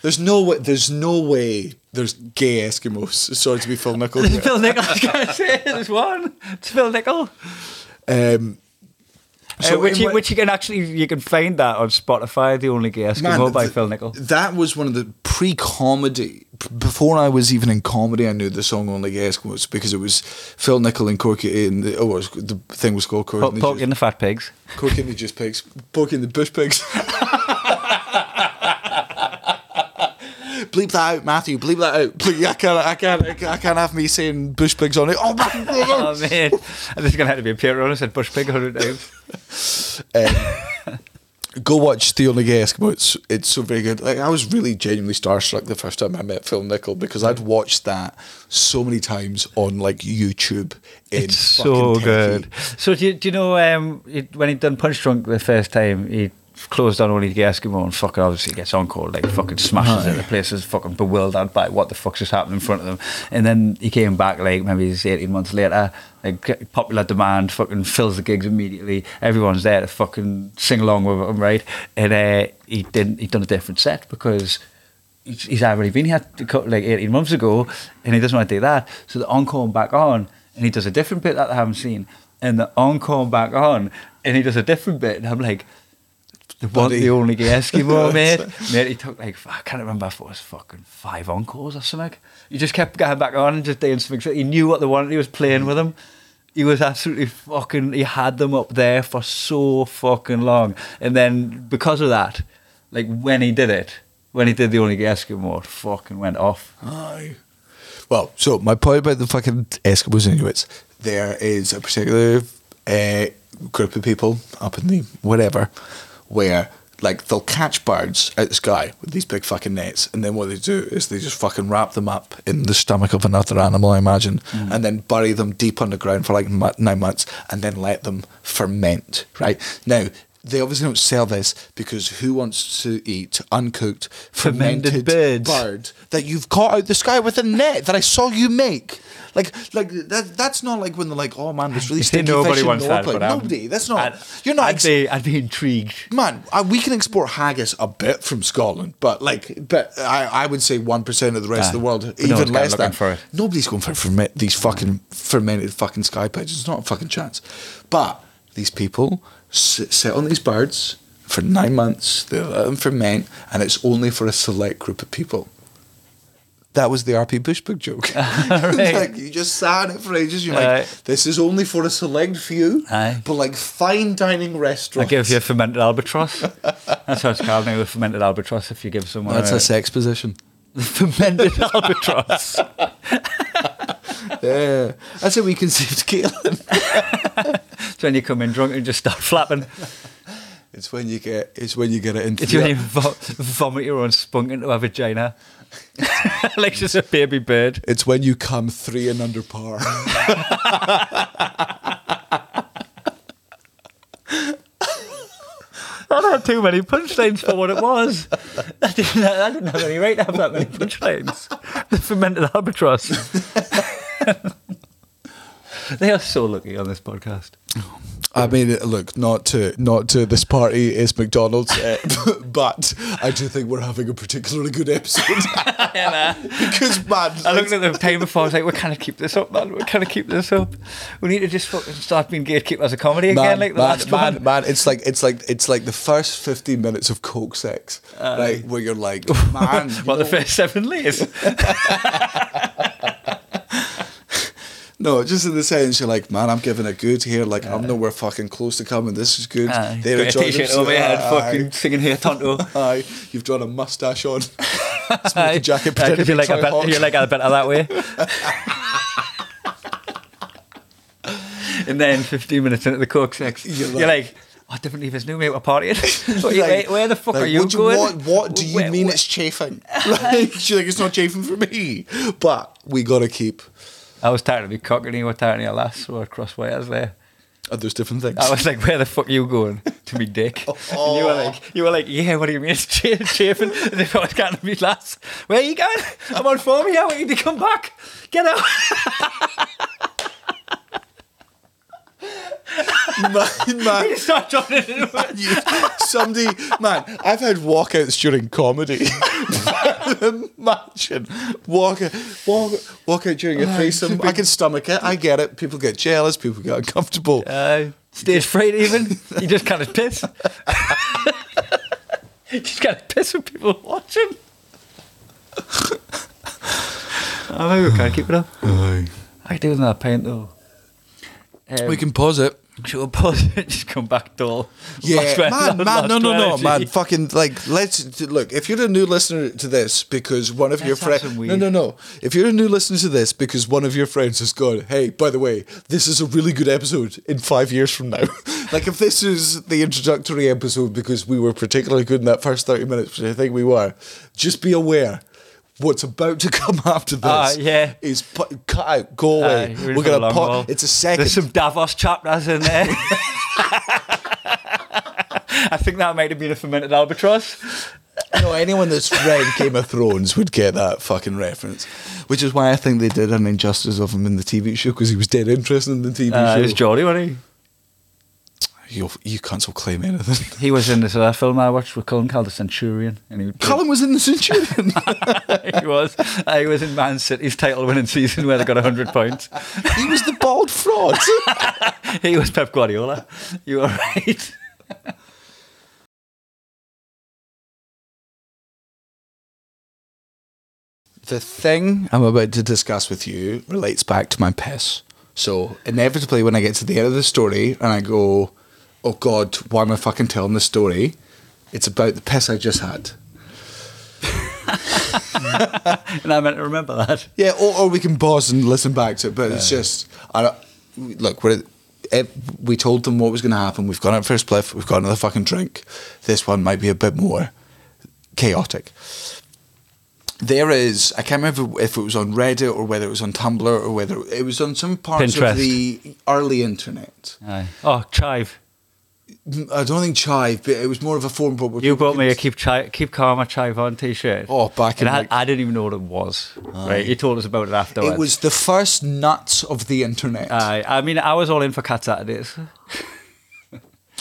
There's no way. There's no way. There's gay Eskimos. Sorry to be Phil Nichol. Phil Nichol. I was going to say there's one. It's Phil Nichol. Um. So uh, which, you, which you can actually you can find that on Spotify, The Only Gay Eskimo by Phil Nichol. That was one of the pre-comedy. Before I was even in comedy, I knew the song Only Gay Eskimos because it was Phil Nichol and Corky, and the, oh, the thing was called Corky. Porky and the Fat Pigs. Corky and the Juice Pigs. Porky and the Bush Pigs. Bleep that out, Matthew. Bleep that out. Bleep, I can't. I can't. I can't have me saying bush pigs on it. Oh, man. Oh, man. This is gonna have to be a Patreon. I said bush pig a hundred times. Um, Go watch The Only Gay Eskimo. It's so very good. Like, I was really genuinely starstruck the first time I met Phil Nichol because I'd watched that so many times on like YouTube. In it's so Turkey. Good. So do you, do you know um, it, when he'd done Punch Drunk the first time, he closed on Only Gay Eskimo and fucking obviously gets on call, like fucking smashes it. The place is fucking bewildered by what the fuck's just happened in front of them. And then he came back like maybe eighteen months later. Like, popular demand fucking fills the gigs immediately. Everyone's there to fucking sing along with him, right? And uh, he didn't. He'd done a different set because he's already been here like eighteen months ago, and he doesn't want to do that. So the encore back on, and he does a different bit that I haven't seen, and the encore back on, and he does a different bit, and I'm like. One, the only gay Eskimo, mate. Mate, he took like, I can't remember if it was fucking five encores or something. He just kept going back on and just doing something. He knew what they wanted, he was playing with them. He was absolutely fucking, he had them up there for so fucking long. And then because of that, like when he did it, when he did The Only Gay Eskimo, it fucking went off. Aye. Well, so my point about the fucking Eskimos and Inuits, there is a particular uh, group of people up in the whatever, where like they'll catch birds out the sky with these big fucking nets, and then what they do is they just fucking wrap them up in the stomach of another animal, I imagine, mm. and then bury them deep underground for like nine months and then let them ferment, right? Now, they obviously don't sell this because who wants to eat uncooked, fermented, fermented bird that you've caught out the sky with a net that I saw you make? Like, like that, that's not like when they're like, oh man, there's really stinky nobody fish wants in Norway. That, but nobody, that's not, I'd, you're not. I'd, ex- be, I'd be intrigued. Man, I, we can export haggis a bit from Scotland, but like, but I, I would say one percent of the rest uh, of the world, even no less than. For it. Nobody's going for ferment, these fucking fermented fucking sky pigeons. It's not a fucking chance. But these people sit on these birds for nine months, they let them ferment, and it's only for a select group of people. That was the R P Bushpig joke. Right. Like, you just sat on it for ages, you're uh, like, this is only for a select few, aye. But like fine dining restaurants. I give you a fermented albatross. That's how it's called now, the fermented albatross, if you give someone. That's a, a sex position. The fermented albatross. Yeah, that's how we conceived Caitlin. It's when you come in drunk and just start flapping. It's when you get. It's when you get it into. It's when you vom- vomit your own spunk into a vagina, like just a baby bird. It's when you come three and under par. I don't have too many punchlines for what it was. I didn't, I didn't have any right to have that many punchlines. The fermented albatross. They are so lucky on this podcast. I mean, look, not to not to this party is McDonald's, uh, but I do think we're having a particularly good episode. Yeah, man. Because man, I looked at the time before. I was like, "We can't keep this up, man. We can't keep this up. We need to just fucking start being gatekeepers of comedy man, again, like the man, last man, one." Man, man, it's like it's like it's like the first fifteen minutes of coke sex, uh, right? Where you're like, "Man, you what know? The first seven lays." No, just in the sense you're like, man, I'm giving it good here. Like, uh, I'm nowhere fucking close to coming. This is good. Uh, They're got enjoying a t-shirt over your head, fucking singing here, Tonto. Aye, you've drawn a mustache on. Smoking jacket, pretending uh, you're, like a bit, you're like a bit of that way. And then fifteen minutes into the coke sex, you're like, you're like I don't believe his new mate were partying. Like, where, where the fuck like, are you what going? What, what do you where, mean where? It's chafing? Like, she's like, it's not chafing for me. But we got to keep... I was tired of me cockney, we were tired of your lass, we were cross wires there. Oh, there's different things. I was like, where the fuck are you going? To me dick. Oh. And you were like, you were like, yeah, what do you mean it's chafing? And I was getting to me lass. Where are you going? I'm on form here, we need to come back. Get out. Man, man. You start dropping it in you, somebody, man, I've had walkouts during comedy. Imagine walk, walk, walk out during a oh, threesome. I can stomach it. I get it. People get jealous. People get uncomfortable. Uh, stage fright, even. You just kind of piss. You just kind of piss when people are watching. I think we can't keep it up. Oh. I do with that pint though. Um, we can pause it. Should we pause it? Just come back dull. Yeah, man, man, no, strategy. no, no, man. Fucking, like, let's, look, if you're a new listener to this because one of that your friends, no, no, no. If you're a new listener to this because one of your friends has gone, hey, by the way, this is a really good episode in five years from now. Like, if this is the introductory episode because we were particularly good in that first thirty minutes, which I think we were, just be aware. What's about to come after this uh, yeah. is pu- cut out, go away. Uh, We're gonna pop. It's a second. There's some Davos chapters in there. I think that might have been a fermented albatross. No, anyone that's read Game of Thrones would get that fucking reference, which is why I think they did an injustice of him in the T V show because he was dead interested in the T V uh, show. He was jolly, wasn't he? You, you can't claim anything. He was in this other film I watched with Cullen called The Centurion. And he Cullen was in The Centurion? He was. Uh, he was in Man City's title-winning season where they got one hundred points. He was the bald fraud. He was Pep Guardiola. You were right. The thing I'm about to discuss with you relates back to my piss. So, inevitably, when I get to the end of the story and I go... oh God, why am I fucking telling this story? It's about the piss I just had. And I meant to remember that. Yeah, or, or we can pause and listen back to it, but yeah. It's just, I look, we're, it, we told them what was going to happen. We've gone out for a spliff, we've got another fucking drink. This one might be a bit more chaotic. There is, I can't remember if it was on Reddit or whether it was on Tumblr or whether it was on some parts Pinterest. Of the early internet. Aye. Oh, Chive. I don't think Chive, but it was more of a forum. But you bought me a keep chi- keep calm a Chive on t-shirt. Oh, back in, and I, like, I didn't even know what it was. Aye. Right, you told us about it afterwards. It was the first nuts of the internet. Aye, I mean, I was all in for Cat Saturdays.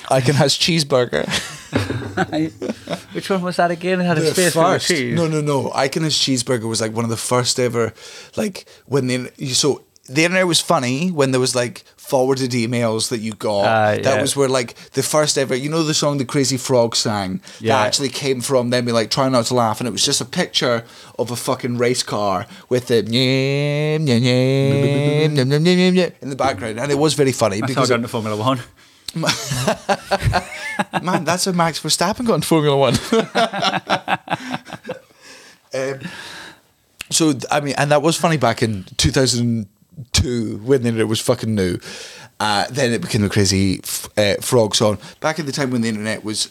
I can has cheeseburger. Which one was that again? It had the a space first, for the cheese. No, no, no. I can has cheeseburger was like one of the first ever. Like when they so. The internet was funny when there was like forwarded emails that you got. Uh, yeah. That was where like the first ever, you know, the song the Crazy Frog sang. Yeah. That actually came from them. Be like, try not to laugh, and it was just a picture of a fucking race car with the in the background, and it was very funny. That's because how I got into Formula One. Man, that's how Max Verstappen got into Formula One. um, so I mean, and that was funny back in two thousand. Two when the internet was fucking new, uh, then it became the Crazy f- uh, Frog song. Back at the time when the internet was,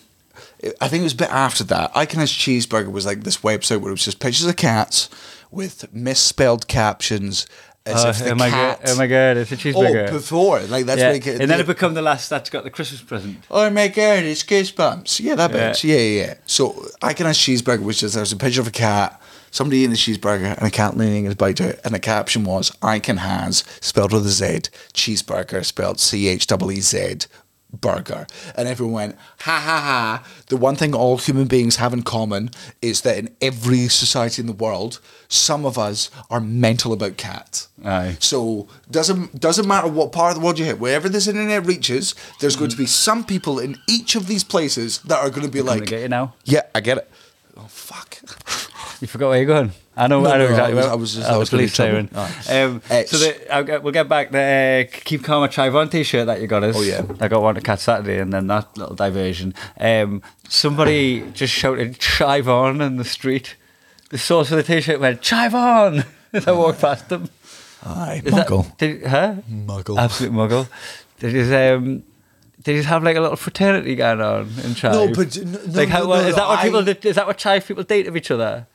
I think it was a bit after that. I Can Has Cheeseburger was like this website where it was just pictures of cats with misspelled captions. As oh, if the oh my cat, god! Oh my god! It's a cheeseburger. Oh, before like that's yeah. Where it, and then the, it become the last. That's got the Christmas present. Oh my god! It's Goosebumps. Yeah, that bitch. Yeah, yeah. yeah. So I Can Has Cheeseburger, which is there's a picture of a cat. Somebody eating the cheeseburger and a cat leaning his bite out, and the caption was "I can has spelled with a Z, cheeseburger spelled C H E E Z, burger," and everyone went ha ha ha. The one thing all human beings have in common is that in every society in the world, some of us are mental about cats. Aye. So doesn't doesn't matter what part of the world you hit, wherever this internet reaches, there's going to be some people in each of these places that are going to be I'm like, gonna get it now. "Yeah, I get it." Oh fuck. You forgot where you're going. I know. No, I know no, exactly. I was, I was, I was police siren. Right. Um, so the, I'll get, we'll get back the Keep Calm a Chive On t-shirt that you got us. Oh yeah. I got one to Cat Saturday, and then that little diversion. Um, somebody just shouted "Chive On" in the street. The source of the t-shirt went "Chive On" as I walked past them. Aye, muggle. That, did, huh? Muggle. Absolute muggle. Did you um? They just have like a little fraternity going on in Chive. No, but no, like how, no, what, no, is that what I, people? Is that what Chive people date of each other?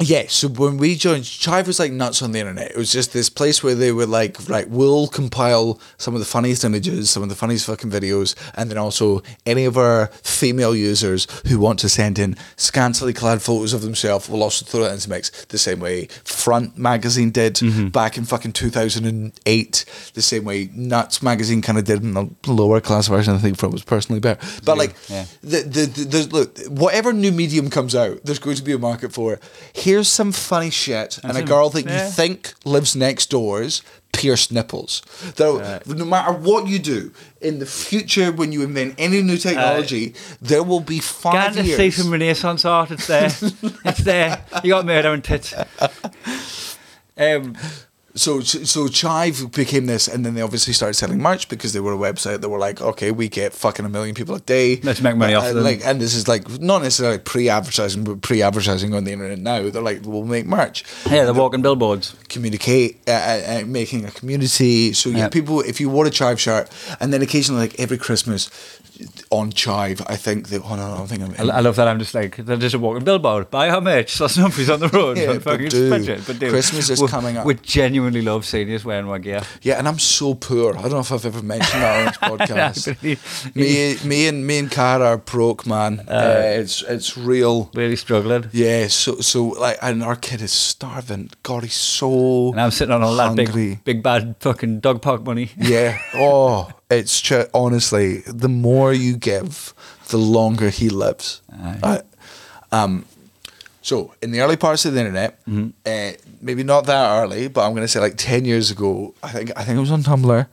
Yeah, so when we joined, Chive was like nuts on the internet. It was just this place where they were like, right, we'll compile some of the funniest images, some of the funniest fucking videos, and then also any of our female users who want to send in scantily clad photos of themselves, we'll also throw that into the mix the same way Front magazine did mm-hmm. back in fucking two thousand eight, the same way Nuts magazine kind of did in the lower class version. I think Front was personally better. But yeah, like, yeah. The, the, the, the, look, whatever new medium comes out, there's going to be a market for it. Here's some funny shit, and, and a girl that yeah. you think lives next door's pierced nipples. Though, right. No matter what you do in the future, when you invent any new technology, uh, there will be five years. Can't see some Renaissance art. It's there. It's there. You got murder and tits. Um, So so Chive became this, and then they obviously started selling merch because they were a website that were like, okay, we get fucking a million people a day. Let's make money uh, off of them. Like, and this is like not necessarily pre-advertising, but pre-advertising on the internet now. They're like, we'll make merch. Yeah, they're walking billboards. Communicate, uh, uh, making a community. So yeah, yep. people, if you wore a Chive shirt, and then occasionally like every Christmas on Chive, I think that, oh no, no I think I'm in. I love that. I'm just like, they're just a walking billboard. Buy our merch. Sloss and Humphreys on the road. Yeah, but dude, but dude, Christmas is we're, coming up. We're genuinely love seeing us wearing our gear. Yeah, and I'm so poor. I don't know if I've ever mentioned that on this podcast. me, me and me and Cara are broke, man. Uh, uh, it's it's real. Really struggling. Yeah. So so like, and our kid is starving. God, he's so. And I'm sitting on all hungry. that big big bad fucking dog park money. Yeah. Oh. It's ch- honestly, the more you give, the longer he lives. Aye. Uh, um, so, in the early parts of the internet, mm-hmm. uh, maybe not that early, but I'm going to say like ten years ago, I think I think it was on Tumblr,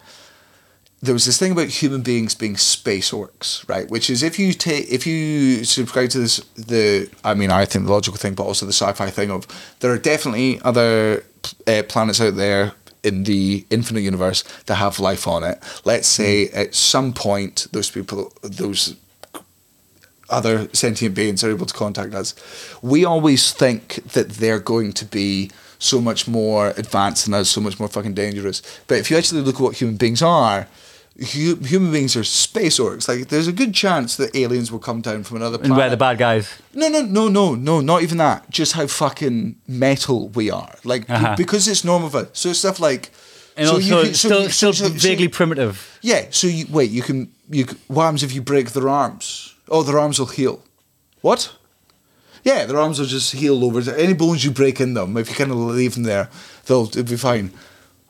there was this thing about human beings being space orcs, right? Which is if you take, if you subscribe to this, the, I mean, I think the logical thing, but also the sci-fi thing of there are definitely other uh, planets out there in the infinite universe to have life on it. Let's say at some point those people, those other sentient beings are able to contact us. We always think that they're going to be so much more advanced than us, so much more fucking dangerous. But if you actually look at what human beings are, hu- human beings are space orcs. Like, there's a good chance that aliens will come down from another planet. And we're the bad guys. No, no, no, no, no, not even that. Just how fucking metal we are. Like, uh-huh. because it's normal for us. So stuff like... And so also, you can, so still, you, so, still so, vaguely so, primitive. Yeah, so you, wait, you can... You, what happens if you break their arms? Oh, their arms will heal. What? Yeah, their arms will just heal over. Any bones you break in them, if you kind of leave them there, they'll it'll be fine.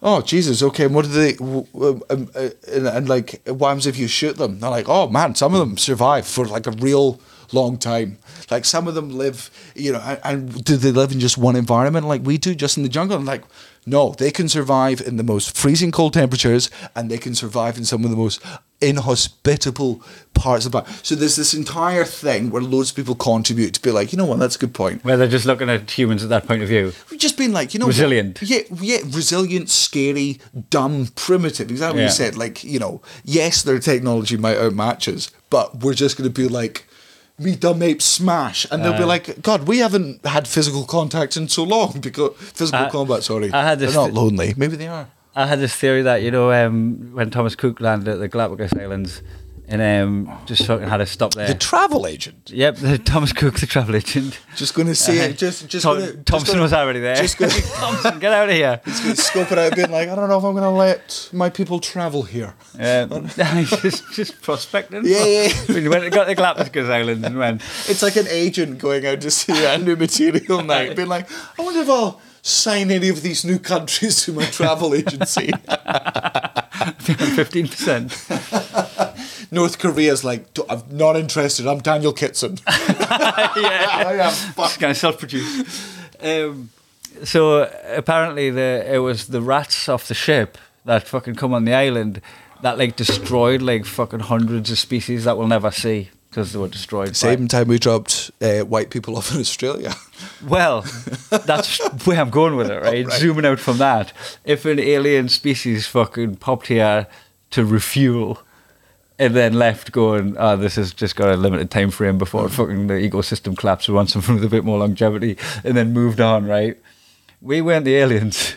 Oh, Jesus, okay, and what do they... Um, um, uh, and, and, like, what happens if you shoot them? They're like, oh, man, some of them survive for, like, a real... long time. Like, some of them live, you know, and, and do they live in just one environment like we do, just in the jungle? And like, no, they can survive in the most freezing cold temperatures, and they can survive in some of the most inhospitable parts of the planet. So there's this entire thing where loads of people contribute to be like, you know what, that's a good point. Where they're just looking at humans at that point of view. We've just been like, you know, resilient. Yeah, yeah, resilient, scary, dumb, primitive. Exactly yeah. what you said. Like, you know, yes, their technology might outmatch us, but we're just going to be like, me dumb apes smash, and they'll uh, be like, God, we haven't had physical contact in so long because physical I, combat sorry I had this they're not th- lonely maybe they are I had this theory that, you know, um, when Thomas Cook landed at the Galapagos Islands and um, just fucking had a stop there, the travel agent yep the Thomas Cook the travel agent just gonna see uh, it just, just Tom, gonna, Thompson just gonna, was already there just gonna, Thompson, get out of here, he's gonna scope it out being like, I don't know if I'm gonna let my people travel here. Um, just, just prospecting. Yeah, yeah. We went and got the Galapagos Islands and went. It's like an agent going out to see a new material night, being like, I wonder if I'll sign any of these new countries to my travel agency. fifteen percent. North Korea's like, I'm not interested, I'm Daniel Kitson. yeah. I am fucked. Kind of self-produced. Um, so apparently the it was the rats off the ship that fucking come on the island that like destroyed like fucking hundreds of species that we'll never see because they were destroyed. Same time we dropped uh, white people off in Australia. Well, that's where I'm going with it, right? right? Zooming out from that, if an alien species fucking popped here to refuel and then left going, oh, this has just got a limited time frame before fucking the ecosystem collapses, we want something with a bit more longevity, and then moved on, right? We weren't the aliens.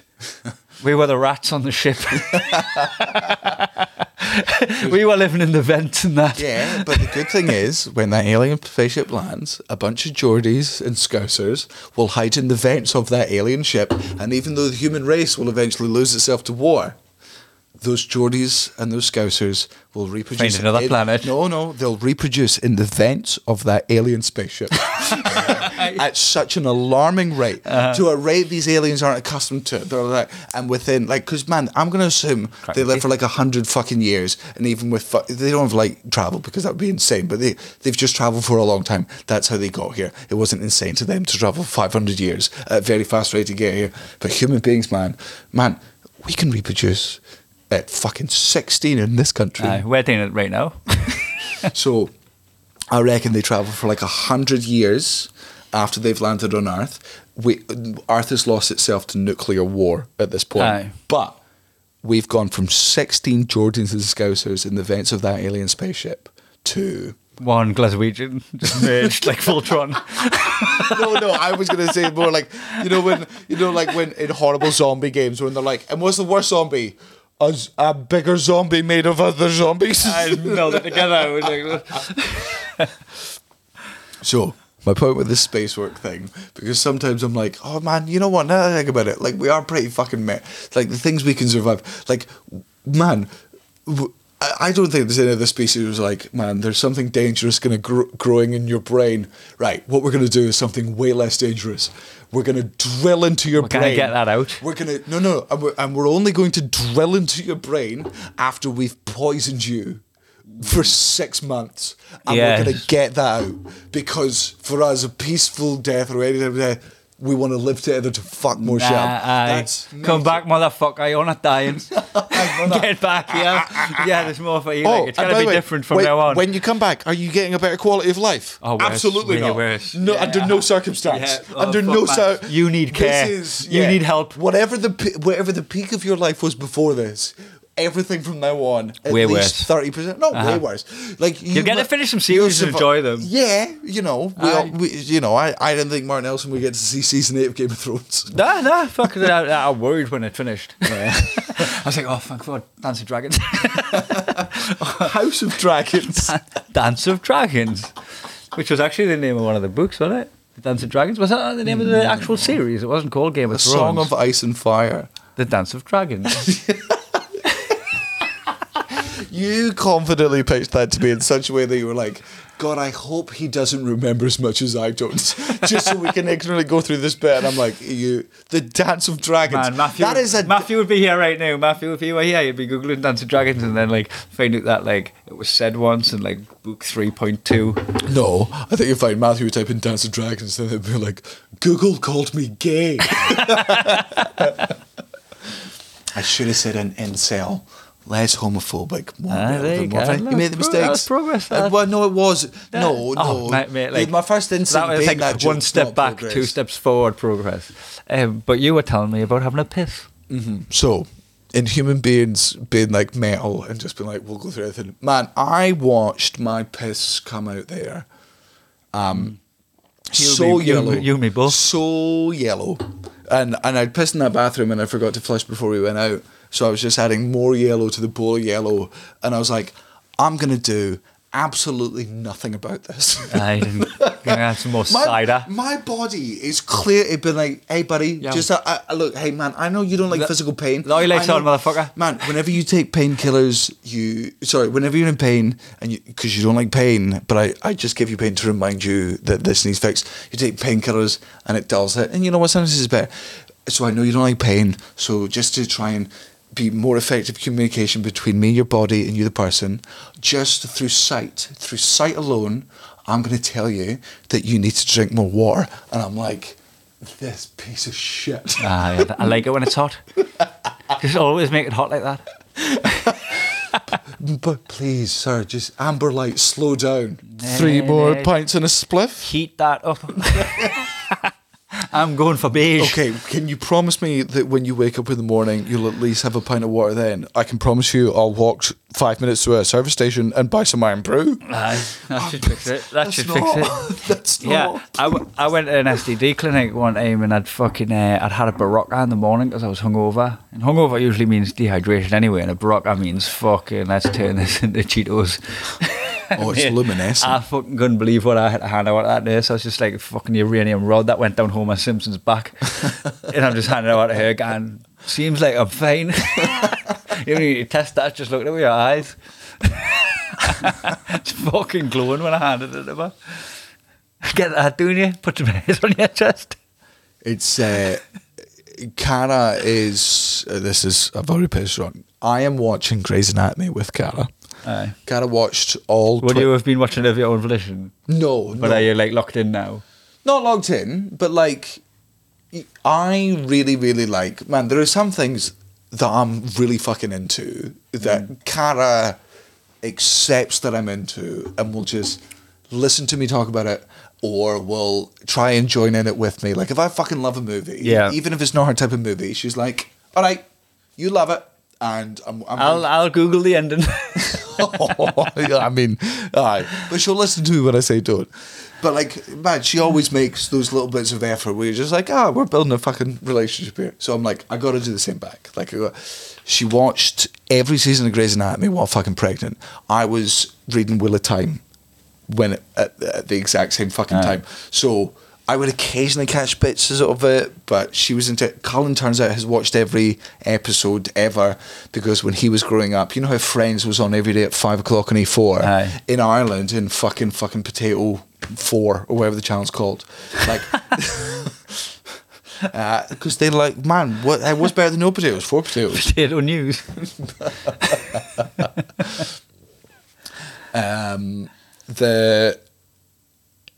We were the rats on the ship. We were living in the vent and that. Yeah, but the good thing is, when that alien spaceship lands, a bunch of Geordies and Scousers will hide in the vents of that alien ship, and even though the human race will eventually lose itself to war, those Geordies and those Scousers will reproduce. Find another in, planet. No, no, they'll reproduce in the vents of that alien spaceship at such an alarming rate, uh-huh. to a rate these aliens aren't accustomed to. They're like, and within, like, because man, I'm going to assume Crazy. They live for like a hundred fucking years, and even with fu- they don't have like travel because that would be insane. But they they've just travelled for a long time. That's how they got here. It wasn't insane to them to travel five hundred years at a very fast rate to get here. But human beings, man, man, we can reproduce. At fucking sixteen in this country. Uh, we're doing it right now. So I reckon they travel for like a hundred years after they've landed on Earth. we Arthur's lost itself to nuclear war at this point. Aye. But we've gone from sixteen Jordans and Scousers in the events of that alien spaceship to one Glaswegian just merged like Voltron. no, no, I was gonna say more like you know when you know like when in horrible zombie games when they're like, and what's the worst zombie? A, a bigger zombie made of other zombies. I melded together. So my point with this space work thing, because sometimes I'm like, oh man, you know what? Now that I think about it, like we are pretty fucking met. Like the things we can survive. Like, man. W- I don't think there's any other species who's like, man, there's something dangerous gonna gr- growing in your brain. Right, what we're going to do is something way less dangerous. We're going to drill into your we're brain. We're going to get that out. We're going to... No, no, and we're, and we're only going to drill into your brain after we've poisoned you for six months. And yes. we're going to get that out. Because for us, a peaceful death or anything... We want to live together to fuck more nah, shit up. That's Come back, motherfucker. You're not dying. Get back here. Yeah, there's more for you. Oh, like, it's going to be way, different from when, now on. When you come back, are you getting a better quality of life? Oh, worse, absolutely really not. Worse. No, yeah. Under no circumstance. Yeah. Oh, under no circumstance. So- you need care. Is, yeah, you need help. Whatever the pe- whatever the peak of your life was before this, everything from now on, at way least worse. thirty percent. No, uh-huh. way worse. Like you You're going to finish some series and enjoy them. Yeah, you know. We, all, we You know, I, I didn't think Martin Ellison would get to see season eight of Game of Thrones. Nah, nah, fuck it. I, I worried when it finished. Yeah. I was like, oh, thank God, Dance of Dragons. House of Dragons. Dan- Dance of Dragons. Which was actually the name of one of the books, wasn't it? The Dance of Dragons. Was that the name mm. of the actual series? It wasn't called Game the of Thrones. The Song of Ice and Fire. The Dance of Dragons. You confidently pitched that to me in such a way that you were like, God, I hope he doesn't remember as much as I don't, just so we can ignorantly go through this bit. And I'm like, you, the Dance of Dragons. Man, Matthew, that is a Matthew would be here right now. Matthew, if he were here, he'd be Googling Dance of Dragons and then like find out that like it was said once in like book three point two. No, I think you'll find Matthew would type in Dance of Dragons and then they'd be like, Google called me gay. I should have said an incel. Less homophobic, more ah, relevant, more friendly. You made the mistakes. That was progress. Uh, well, no, it was. Yeah. No, oh, no. Mate, mate, like, my first instinct was like that one step back, progress. Two steps forward progress. Um, but you were telling me about having a piss. Mm-hmm. So, in human beings being like metal and just being like, we'll go through everything. Man, I watched my piss come out there. Um, you so me, yellow. You, you and me both. So yellow. And, and I'd pissed in that bathroom and I forgot to flush before we went out. So I was just adding more yellow to the bowl of yellow. And I was like, I'm going to do absolutely nothing about this. I'm going to have some more my, cider. My body is clear. It'd been like, hey, buddy, yeah. just I, I, look, hey, man, I know you don't like L- physical pain. Low your legs on, motherfucker. Man, whenever you take painkillers, you... Sorry, whenever you're in pain, and because you, you don't like pain, but I, I just give you pain to remind you that this needs fixed. You take painkillers, and it dulls it. And you know what? Sometimes it's better. So I know you don't like pain. So just to try and... be more effective communication between me, your body, and you, the person, just through sight, through sight alone, I'm going to tell you that you need to drink more water. And I'm like, this piece of shit. Ah, yeah, I like it when it's hot. Just always make it hot like that. but, but please, sir, just amber light, slow down. No, Three no, more no. pints and a spliff. Heat that up. I'm going for beige. Okay, can you promise me that when you wake up in the morning, you'll at least have a pint of water then? I can promise you I'll walk five minutes to a service station and buy some iron brew. Aye, that oh, should fix it. That should not, fix it. That's not... Yeah, I, w- I went to an S T D clinic one time and I'd fucking... Uh, I'd had a Barocca in the morning because I was hungover. And hungover usually means dehydration anyway, and a Barocca means fucking let's turn this into Cheetos. Oh, it's luminescent. I fucking couldn't believe what I had to hand out that day. So I was just like fucking uranium rod that went down Homer Simpson's back. And I'm just handing it out to her going, seems like I'm fine. You don't need to test that, just look at it with your eyes. It's fucking glowing when I handed it to her. Get that, don't you? Put some hairs on your chest. It's, uh, Cara is, uh, this is, I've already pissed wrong. I am watching Grey's Anatomy with Cara. Aye. Cara watched all... Would twi- you have been watching it of your own volition? No, But no. Are you, like, locked in now? Not locked in, but, like, I really, really like... Man, there are some things that I'm really fucking into that mm. Cara accepts that I'm into and will just... listen to me talk about it, or will try and join in it with me. Like, if I fucking love a movie, yeah. even if it's not her type of movie, she's like, all right, you love it, and I'm... I'm I'll, I'll Google the ending. oh, I mean, all right. But she'll listen to me when I say don't. But, like, man, she always makes those little bits of effort where you're just like, ah, oh, we're building a fucking relationship here. So I'm like, I got to do the same back. Like, she watched every season of Grey's Anatomy while fucking pregnant. I was reading Wheel of Time when it, at, at the exact same fucking uh. time. So I would occasionally catch bits of it, but she was into it. Cullen, turns out, has watched every episode ever, because when he was growing up, you know how Friends was on every day at five o'clock on E four Aye. in Ireland, in fucking fucking Potato four or whatever the channel's called. Like... Because uh, they're like, man, what, what's better than no potatoes? Four potatoes. Potato news. um... The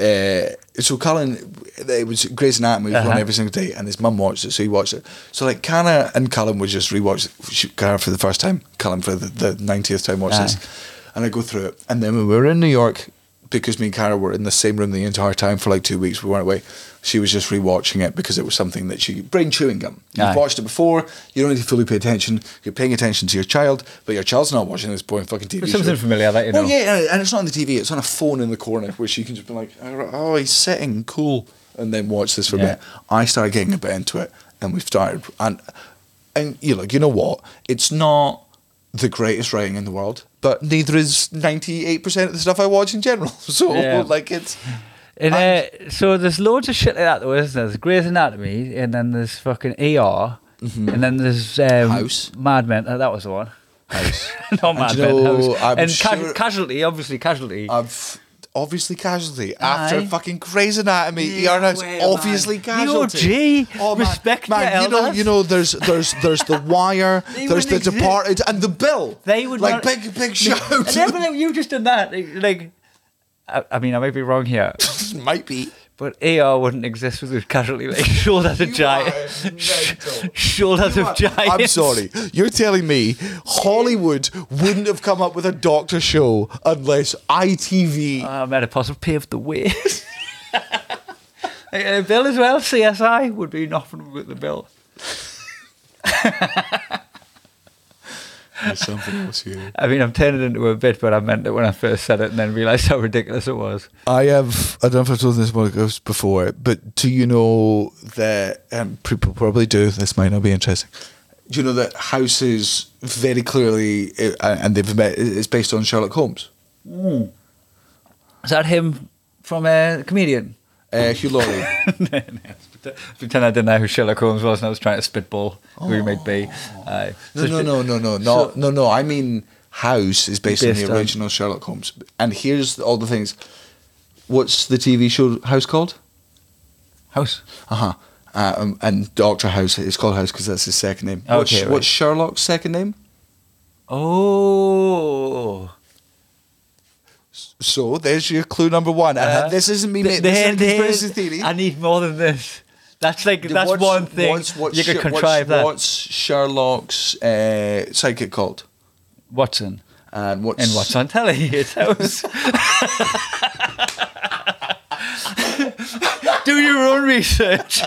uh, so Cullen, it was Grey's Anatomy was uh-huh. on every single day, and his mum watched it, so he watched it. So like Cara and Cullen would just rewatch it. Cara for the first time, Cullen for the ninetieth time watched uh-huh. this, and I go through it. And then when we were in New York, because me and Cara were in the same room the entire time for like two weeks, we weren't away. She was just rewatching it because it was something that she brain chewing gum. You've Aye. watched it before. You don't need to fully pay attention. You're paying attention to your child, but your child's not watching this boring fucking T V. There's something show. familiar that you know. Well, yeah, and it's not on the T V. It's on a phone in the corner where she can just be like, "Oh, he's sitting cool," and then watch this for yeah. a bit. I started getting a bit into it, and we've started. And and you know, you know what? It's not the greatest writing in the world, but neither is ninety-eight percent of the stuff I watch in general. So yeah. like it's. And uh, so there's loads of shit like that though, isn't there? There's Grey's Anatomy, and then there's fucking E R, mm-hmm. and then there's um, House, Mad Men. Uh, that was the one. House, not Mad Men. You know, House, I'm and sure ca- Casualty, obviously Casualty. I've obviously Casualty after Aye. fucking Grey's Anatomy, yeah, E R, House, way, obviously man. Casualty. The O G, oh, man. Respect man, you know, you know, there's there's there's The Wire, there's The exist. Departed, and The Bill. They would like not, big big shout. And then you just done that, like. I mean, I might be wrong here. Might be. But A R wouldn't exist without Casualty. Like, shoulders of giants. Shoulders of giants. I'm sorry. You're telling me Hollywood wouldn't have come up with a doctor show unless I T V... Uh, Metapulse paved the way. uh, Bill as well. C S I would be nothing with The Bill. There's something else here. I mean, I'm turning into a bit, but I meant it when I first said it and then realised how ridiculous it was. I have, I don't know if I've told this one before, but do you know that, um, people probably do, this might not be interesting, do you know that House is very clearly, and they've met, it's based on Sherlock Holmes? Mm. Is that him from a uh, comedian? Uh, Hugh Laurie. no, no. Pretend I didn't know who Sherlock Holmes was, and I was trying to spitball who oh. he might be. Uh, no, so no, no, no, no, no, so no, no. I mean, House is based, based on the original on. Sherlock Holmes, and here's all the things. What's the T V show House called? House. Uh-huh. Uh huh. Um, and Doctor House is called House because that's his second name. Okay. What's, right. what's Sherlock's second name? Oh. So there's your clue number one. And uh, this isn't me. Th- th- this is theory. I need more than this. That's like that's what's, one thing what's, what's you could sh- contrive. What's, that. What's Sherlock's uh, psychic called? Watson. And what's and what's on telly? It's House. Do your own research.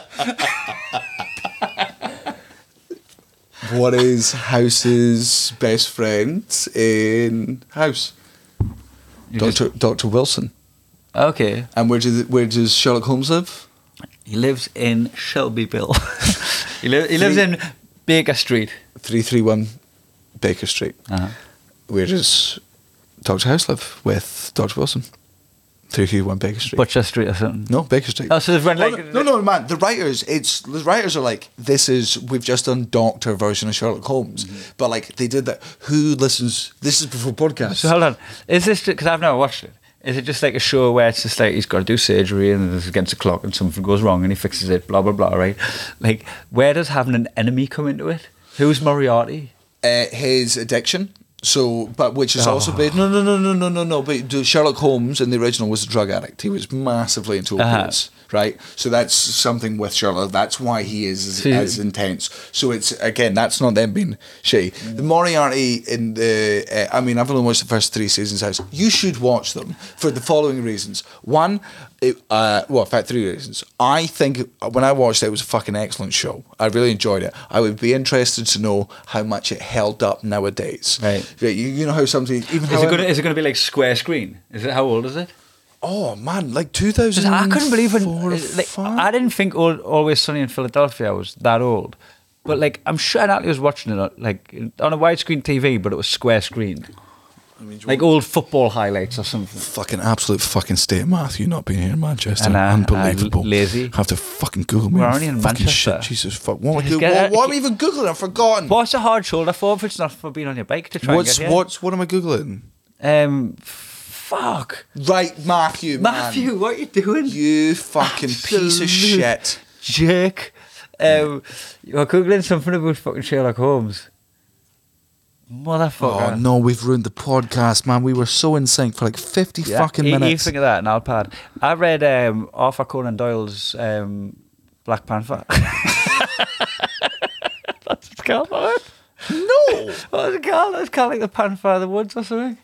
What is House's best friend in House? Doctor Doctor Wilson. Okay. And where does where does Sherlock Holmes live? He lives in Shelbyville. he li- he three, lives in Baker Street. three thirty-one Baker Street. Uh-huh. Where does Doctor House live with Doctor Wilson? three thirty-one Baker Street. Butcher Street or something. No, Baker Street. Oh, so when, like, oh, no, no, no, man. The writers, it's the writers are like, this is we've just done Doctor version of Sherlock Holmes, mm-hmm. but like they did that. Who listens? This is before podcasts. So hold on, is this because I've never watched it? Is it just like a show where it's just like he's got to do surgery and it's against the clock and something goes wrong and he fixes it, blah blah blah, right? Like, where does having an enemy come into it? Who's Moriarty? Uh, his addiction. So, but which is oh. also big. No, no, no, no, no, no, no. But Sherlock Holmes in the original was a drug addict. He was massively into opiates. Uh-huh. right? So that's something with Sherlock. That's why he is as, as intense. So it's, again, that's not them being shitty. Mm. The Moriarty in the, uh, I mean, I've only watched the first three seasons, House. You should watch them for the following reasons. One, it, uh, well, in fact, three reasons. I think when I watched it, it was a fucking excellent show. I really enjoyed it. I would be interested to know how much it held up nowadays. Right. You, you know how something, even is how it gonna, is it going to be like square screen? Is it, how old is it? Oh man, like two thousand. I couldn't believe it. Like, I didn't think old, Always Sunny in Philadelphia was that old, but like I'm sure Natalie was watching it on, like on a widescreen T V, but it was square screen. I mean, like old football highlights or something. Fucking absolute fucking state of math. You not being here in Manchester, and, uh, unbelievable. Uh, lazy. I have to fucking Google me. We're only in fucking Manchester. Shit. Jesus fuck. What am I, what, what even googling? I've forgotten. What's a hard shoulder for? If it's not for being on your bike to try. What's and get what's here? What am I googling? Um. Fuck. Right, Matthew, man. Matthew, what are you doing? You fucking absolute piece of shit. Jerk. Um, you're googling something about fucking Sherlock Holmes. Motherfucker. Oh, no, we've ruined the podcast, man. We were so in sync for like fifty yeah, fucking minutes. You think of that, and I'll pad. I read um, Arthur Conan Doyle's um, Black Panther. That's what it's called, man. No. What's it called? It's called like the Panther of the Woods or something.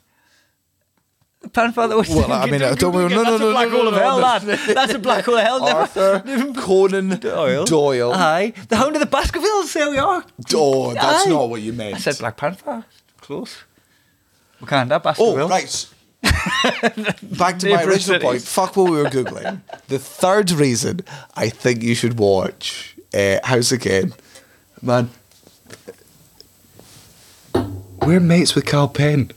Panfather was well, I mean, I don't know. No, no, no, black hole of hell. That's a black hole of hell. Arthur Conan Doyle. Doyle. Aye, the Hound of the Baskervilles. There we are. Oh, that's aye. Not what you meant. I said Black Panther. Close. We can't have Baskervilles. Oh, right. Back to my original cities. Point. Fuck what we were googling. The third reason I think you should watch uh, House again, man. We're mates with Carl Penn.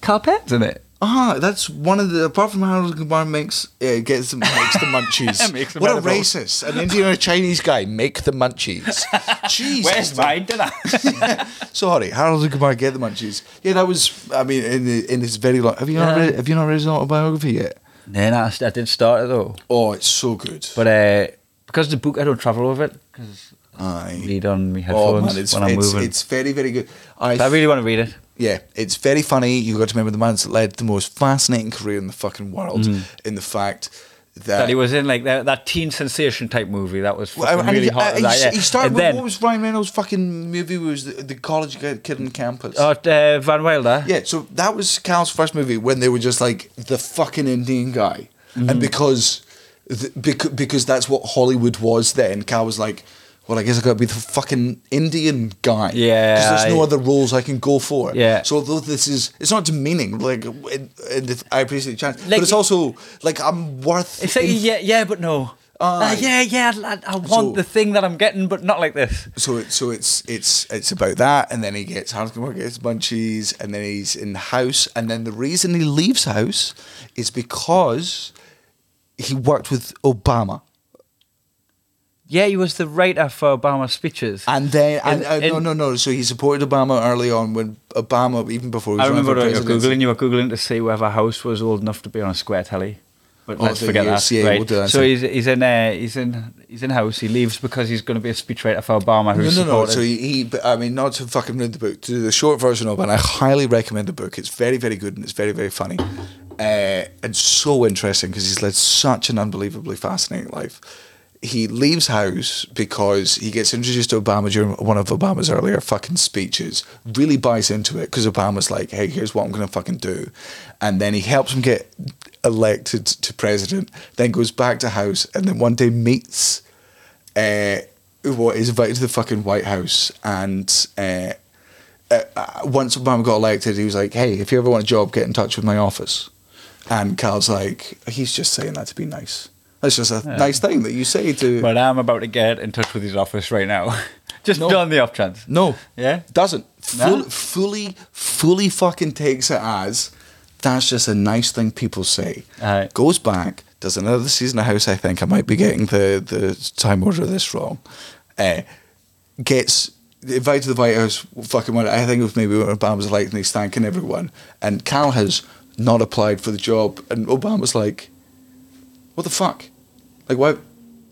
Carl Penn's in it. Ah, that's one of the. Apart from Harold and Kumar makes uh, gets them, makes the munchies. Makes what a racist! An Indian or a Chinese guy make the munchies. Jeez, where's mine dinner? Yeah. Sorry, Harold and Kumar get the munchies. Yeah, that was. I mean, in the, in his very long. Have you yeah. not read? Have you not read his autobiography yet? No, no, I did start it though. Oh, it's so good. But uh, because the book, I don't travel with it because I read on my headphones oh, man, it's, when I'm it's, moving. It's very, very good. I, I really want to read it. Yeah, it's very funny. You've got to remember the man's led the most fascinating career in the fucking world mm. in the fact that... That he was in like that, that teen sensation type movie that was fucking well, really he, hot. Uh, he, that, yeah. he started and with, then, what was Ryan Reynolds' fucking movie was the, the college kid on campus? Oh, uh, Van Wilder. Yeah, so that was Cal's first movie when they were just like the fucking Indian guy. Mm. And because, the, because, because that's what Hollywood was then, Cal was like... Well, I guess I've got to be the fucking Indian guy. Yeah. Because there's no I, other roles I can go for. Yeah. So although this is, it's not demeaning. Like, it, it, I appreciate the chance. Like, but it's also, like, I'm worth... It's like, inf- yeah, yeah, but no. Uh, uh, yeah, yeah, I, I want so, the thing that I'm getting, but not like this. So it, so it's it's it's about that, and then he gets Harold Kumar gets munchies, and then he's in the house, and then the reason he leaves house is because he worked with Obama. Yeah, he was the writer for Obama's speeches. And then, and, and, and, no, no, no. So he supported Obama early on when Obama, even before he was I remember running for presidency. Googling, you were Googling to see whether House was old enough to be on a square telly. But oh, let's forget years, that. Yeah, right. We'll do that. So he's, he's, in, uh, he's, in, he's in House. He leaves because he's going to be a speechwriter for Obama. Who's no, no, supported. No. So he, he, I mean, not to fucking read the book, to do the short version of it, and I highly recommend the book. It's very, very good and it's very, very funny. Uh, and so interesting because he's led such an unbelievably fascinating life. He leaves house because he gets introduced to Obama during one of Obama's earlier fucking speeches, really buys into it because Obama's like, hey, here's what I'm going to fucking do. And then he helps him get elected to president, then goes back to house and then one day meets uh, what is invited to the fucking White House. And uh, uh, once Obama got elected, he was like, hey, if you ever want a job, get in touch with my office. And Cal's like, he's just saying that to be nice. That's just a yeah. nice thing that you say to... But I'm about to get in touch with his office right now. Just no. on the off chance. No. Yeah? Doesn't. Full, no. Fully, fully fucking takes it as, that's just a nice thing people say. Right. Goes back, does another season of House, I think. I might be getting the, the time order of this wrong. Uh, gets... invited to the White House, fucking one. I think it was maybe when Obama was like, and he's thanking everyone. And Cal has not applied for the job. And Obama's like... What the fuck? Like why?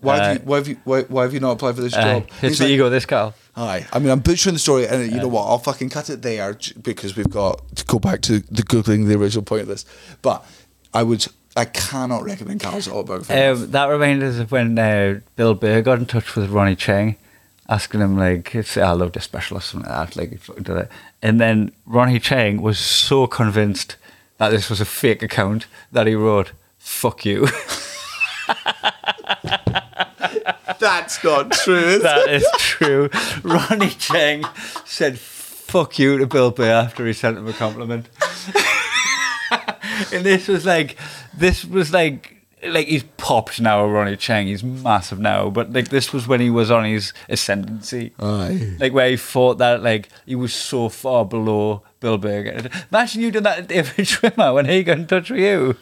Why uh, have you? Why have you? Why, why have you not applied for this uh, job? It's the like, ego, this Carl. Aye. I mean, I'm butchering the story, and uh, you know what? I'll fucking cut it there because we've got to go back to the googling the original point of this. But I would I cannot recommend Carl's autobiography. Um, that reminded us of when uh, Bill Burr got in touch with Ronnie Cheng, asking him, like, it's, I loved a special or something like that. Like, fucking did it. And then Ronnie Cheng was so convinced that this was a fake account that he wrote, "Fuck you." That's not true. That is true. Ronnie Cheng said "fuck you" to Bill Burr after he sent him a compliment. And this was like, this was like, like he's popped now, Ronnie Cheng. He's massive now, but like this was when he was on his ascendancy. Aye. Like where he thought that like he was so far below Bill Burr. Imagine you did that to David Schwimmer when he got in touch with you.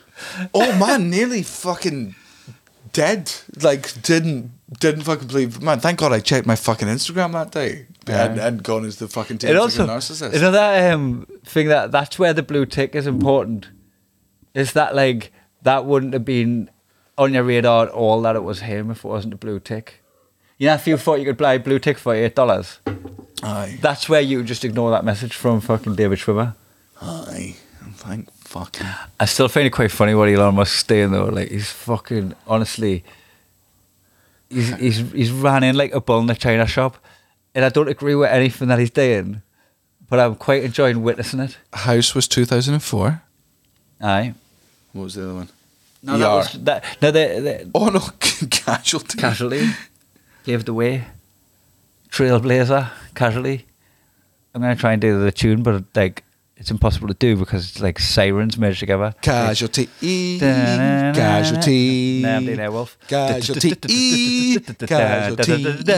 Oh man, nearly fucking dead. Like didn't didn't fucking believe. Man, thank God I checked my fucking Instagram that day. Yeah. And, and gone as the fucking team like narcissist. You know that um, thing that that's where the blue tick is important. Is that like that wouldn't have been on your radar at all that it was him if it wasn't a blue tick. You know, if you thought you could buy a blue tick for eight dollars. Aye. That's where you just ignore that message from fucking David Schwimmer. Aye. Thank fuck. I still find it quite funny what Elon Musk's doing though. Like he's fucking honestly he's he's he's ran in like a bull in a China shop. And I don't agree with anything that he's doing, but I'm quite enjoying witnessing it. House was two thousand and four. Aye. What was the other one? No, E R. That was that. No, they, they, oh no, Casualty. Casualty. Gave the way. Trailblazer. Casualty. I'm gonna try and do the tune, but like it's impossible to do because it's like sirens merged together. Casualty. E. Casualty. Namely, Wolf. Casualty. E. Casualty.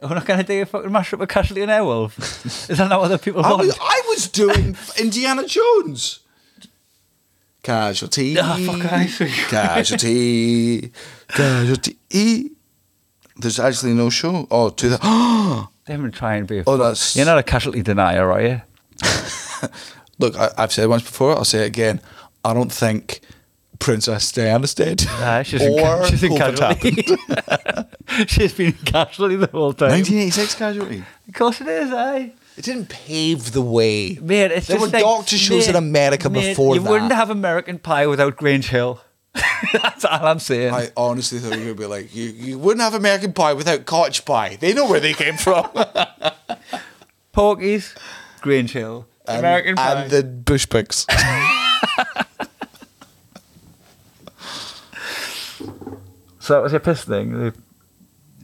We're not going to do a fucking mashup with Casualty and Airwolf. Is that not what the people I want? Was, I was doing Indiana Jones. Casualty. Oh, fuck, I see. Casualty. Casualty. There's actually no show. Oh, to the. Oh! They haven't been trying to be a. Oh, that's. You're not a casualty denier, are you? Look, I, I've said it once before, I'll say it again. I don't think Princess Diana's dead. Nah, she's in, or she's in Casualty. She's been in Casualty the whole time. nineteen eighty-six Casualty. Of course it is, aye. It didn't pave the way. Man, it's there just were like, doctor shows man, in America man, before you that. You wouldn't have American Pie without Grange Hill. That's all I'm saying. I honestly thought you would be like, you, you wouldn't have American Pie without Cottage Pie. They know where they came from. Porky's, Grange Hill, and, American Pie. And the Bushpigs. So that was your piss thing? It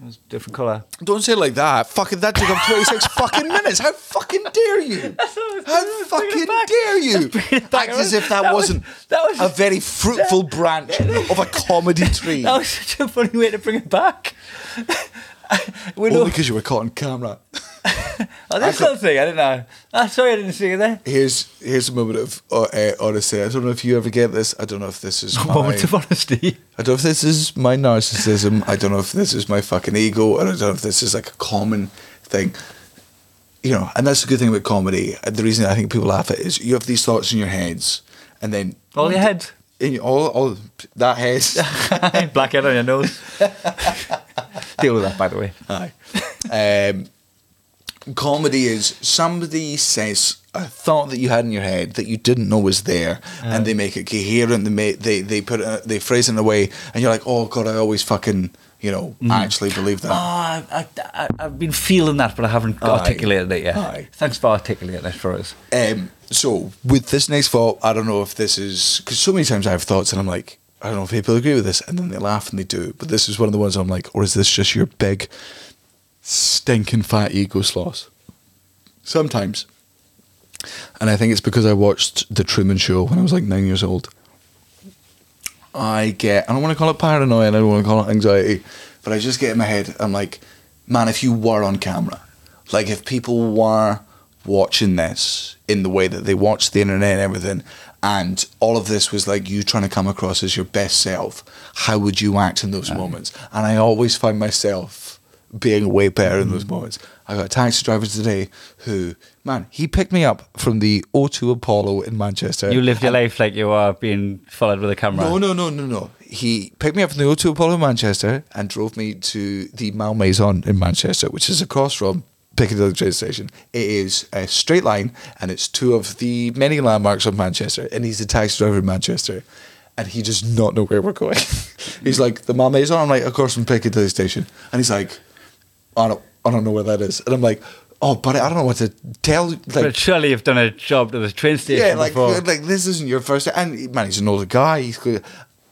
was a different colour. Don't say it like that. Fucking that took up twenty-six fucking minutes. How fucking dare you? How fucking dare you? Act as if that, that wasn't was, that was, a very fruitful that, branch of a comedy tree. That was such a funny way to bring it back. We Only because you were caught on camera. Oh, that's something. I didn't know. Oh, sorry, I didn't see you there. Here's here's a moment of uh, uh, honesty. I don't know if you ever get this. I don't know if this is a my... moment of honesty. I don't know if this is my narcissism. I don't know if this is my fucking ego. And I don't know if this is like a common thing. You know, and that's the good thing about comedy. The reason I think people laugh at it is you have these thoughts in your heads and then... All your head. In your, all, all that head. Black head on your nose. Deal with that, by the way. Aye. Um... Comedy is somebody says a thought that you had in your head that you didn't know was there, uh, and they make it coherent. They make, they they put it, they phrase it in a way, and you're like, oh god, I always fucking you know mm. actually believe that. Oh, I, I, I've been feeling that, but I haven't Aye. articulated it yet. Aye. Thanks for articulating this for us. Um, so with this next thought, I don't know if this is because so many times I have thoughts and I'm like, I don't know if people agree with this, and then they laugh and they do. But this is one of the ones I'm like, or is this just your big stinking fat ego sloss sometimes? And I think it's because I watched The Truman Show when I was like nine years old. I get, I don't want to call it paranoia and I don't want to call it anxiety, but I just get in my head, I'm like, man, if you were on camera, like if people were watching this in the way that they watch the internet and everything, and all of this was like you trying to come across as your best self, how would you act in those right. moments? And I always find myself being way better in those moments. I got a taxi driver today who, man, he picked me up from the O two Apollo in Manchester. You lived your life like you are being followed with a camera. No, no, no, no, no. He picked me up from the O two Apollo in Manchester and drove me to the Malmaison in Manchester, which is across from Piccadilly train station. It is a straight line, and it's two of the many landmarks of Manchester, and he's a taxi driver in Manchester, and he does not know where we're going. He's like, the Malmaison? I'm like, of course, from Piccadilly station. And he's like, I don't, I don't know where that is. And I'm like, oh, buddy, I don't know what to tell you. Like, but surely you've done a job to the train station yeah, like, before. Like, this isn't your first time. And man, he's an older guy. He's clear.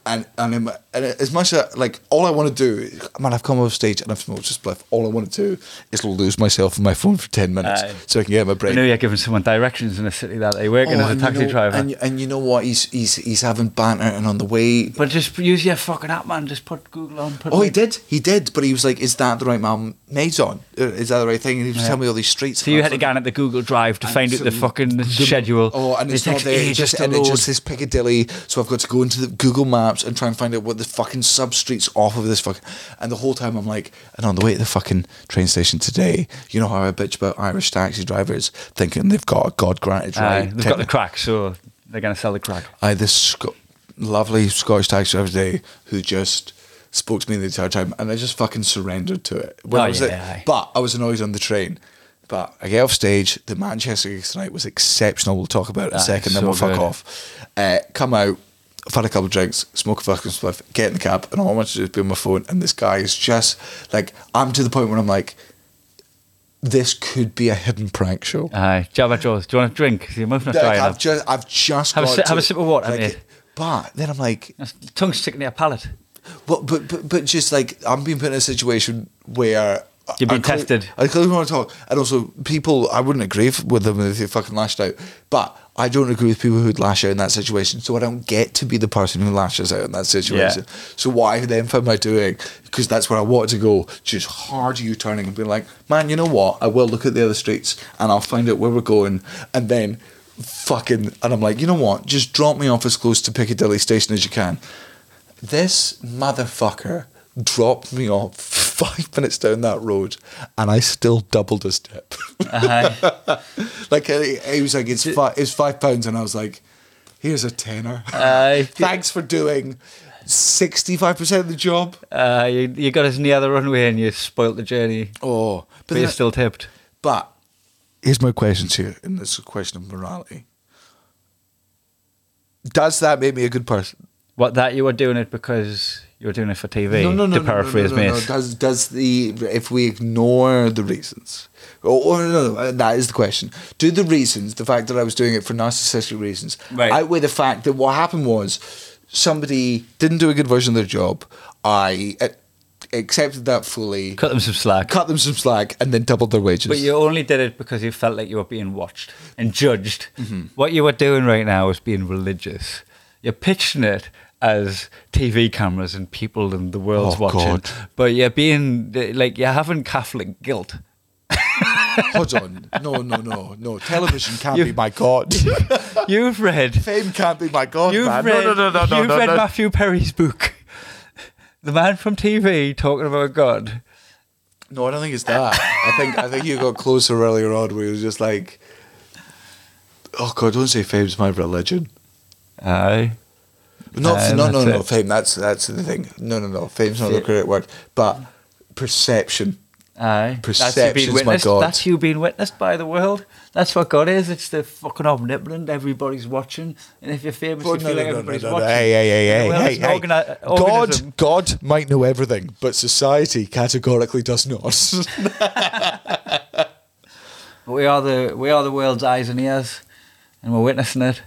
And, and, and as much as, like, all I want to do, man, I've come off stage and I've smoked just bluff. All I want to do is lose myself on my phone for ten minutes uh, so I can get my break. I know you're giving someone directions in a city that they work oh, in as a taxi you know, driver. And, and you know what? He's he's he's having banter and on the way. But just use your fucking app, man. Just put Google on. Put oh, like, he did. He did. But he was like, is that the right Malmaison? Is that the right thing? And he was yeah. telling me all these streets. So you had to go on at the Google Drive to and find so out the fucking the, schedule. Oh, and it's, it's not there. It just, and it just says Piccadilly. So I've got to go into the Google Maps and try and find out what the fucking sub streets off of this fucking, and the whole time I'm like, and on the way to the fucking train station today, you know how I bitch about Irish taxi drivers thinking they've got a God granted right, they've got the crack, so they're going to sell the crack. I this Sc- lovely Scottish taxi driver today who just spoke to me the entire time, and I just fucking surrendered to it. When oh, I was yeah, there, aye. But I was annoyed on the train. But I get off stage. The Manchester gig tonight was exceptional. We'll talk about it in that a second, so then we'll good. fuck off. Uh, come out. I've had a couple of drinks, smoke a fucking spliff, get in the cab, and all I want to do is be on my phone. And this guy is just like, I'm to the point where I'm like, this could be a hidden prank show. Aye, Jabba Jaws, do you want a drink? You're not like, I've just, I've just have got a si- have a sip of water, like, but then I'm like, that's, the tongue's sticking to your palate. But but but but just like, I'm being put in a situation where you've been I tested. I clearly want to talk, and also people, I wouldn't agree with them if they fucking lashed out, but I don't agree with people who'd lash out in that situation, so I don't get to be the person who lashes out in that situation. Yeah. So what I then found my doing, because that's where I wanted to go, just hard U-turning and being like, man, you know what? I will look at the other streets and I'll find out where we're going, and then fucking, and I'm like, you know what? Just drop me off as close to Piccadilly station as you can. This motherfucker dropped me off five minutes down that road, and I still doubled a step. Uh-huh. Like he was like, it's five, it's five pounds, and I was like, here's a tenner. Uh, Thanks for doing sixty-five percent of the job. Uh, you, you got us near the runway, and you spoilt the journey. Oh, but, but you're that, still tipped. But here's my question to you, and it's a question of morality. Does that make me a good person? What, that you were doing it because? You're doing it for T V, no, no, no, to paraphrase no, no, no, no, no. me. Does, does the, if we ignore the reasons, or, or no, no, that is the question. Do the reasons, the fact that I was doing it for narcissistic reasons, right, outweigh the fact that what happened was somebody didn't do a good version of their job, I uh, accepted that fully. Cut them some slack. Cut them some slack, and then doubled their wages. But you only did it because you felt like you were being watched and judged. Mm-hmm. What you were doing right now is being religious. You're pitching it as T V cameras and people and the world's oh, watching. God. But you're being, like, you're having Catholic guilt. Hold on. No, no, no, no. Television can't you've, be my God. You've read. Fame can't be my God, you've man. Read, no, no, no, no, You've no, read no. Matthew Perry's book, The Man from T V Talking About God. No, I don't think it's that. I think I think you got closer earlier on where it was just like, oh, God, don't say fame's my religion. Aye. Not, uh, no, no, no, no, fame, that's that's the thing. No, no, no, fame's not the correct word. But perception. Aye. Perception's my God. That's you being witnessed by the world. That's what God is. It's the fucking omnipotent. Everybody's watching. And if you're famous, oh, you no, feel no, like no, everybody's no, no, watching. Hey, hey, hey, well, hey, hey. Organi- God, God might know everything, but society categorically does not. we are the we are the world's eyes and ears, and we're witnessing it.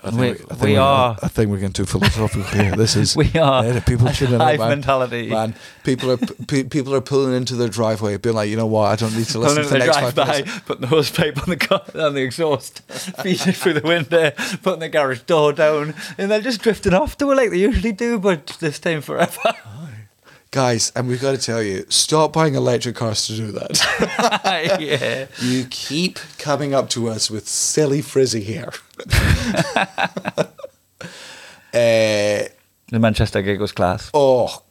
I think we, we, I think we are. I think we're getting too philosophical here. This is we are. Yeah, people should know, man. Mentality. Man, people are p- people are pulling into their driveway, being like, you know what? I don't need to listen to the next five minutes. Putting the hose pipe on the car, on the exhaust, feeding through the window, putting the garage door down, and they're just drifting off to it like they usually do, but this time forever. Guys, and we've got to tell you, stop buying electric cars to do that. Yeah. You keep coming up to us with silly frizzy hair. uh, the Manchester gig was class. Oh,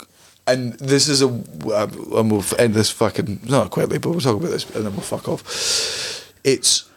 and this is a... And we'll end this fucking... Not quite late, but we'll talk about this, and then we'll fuck off. It's...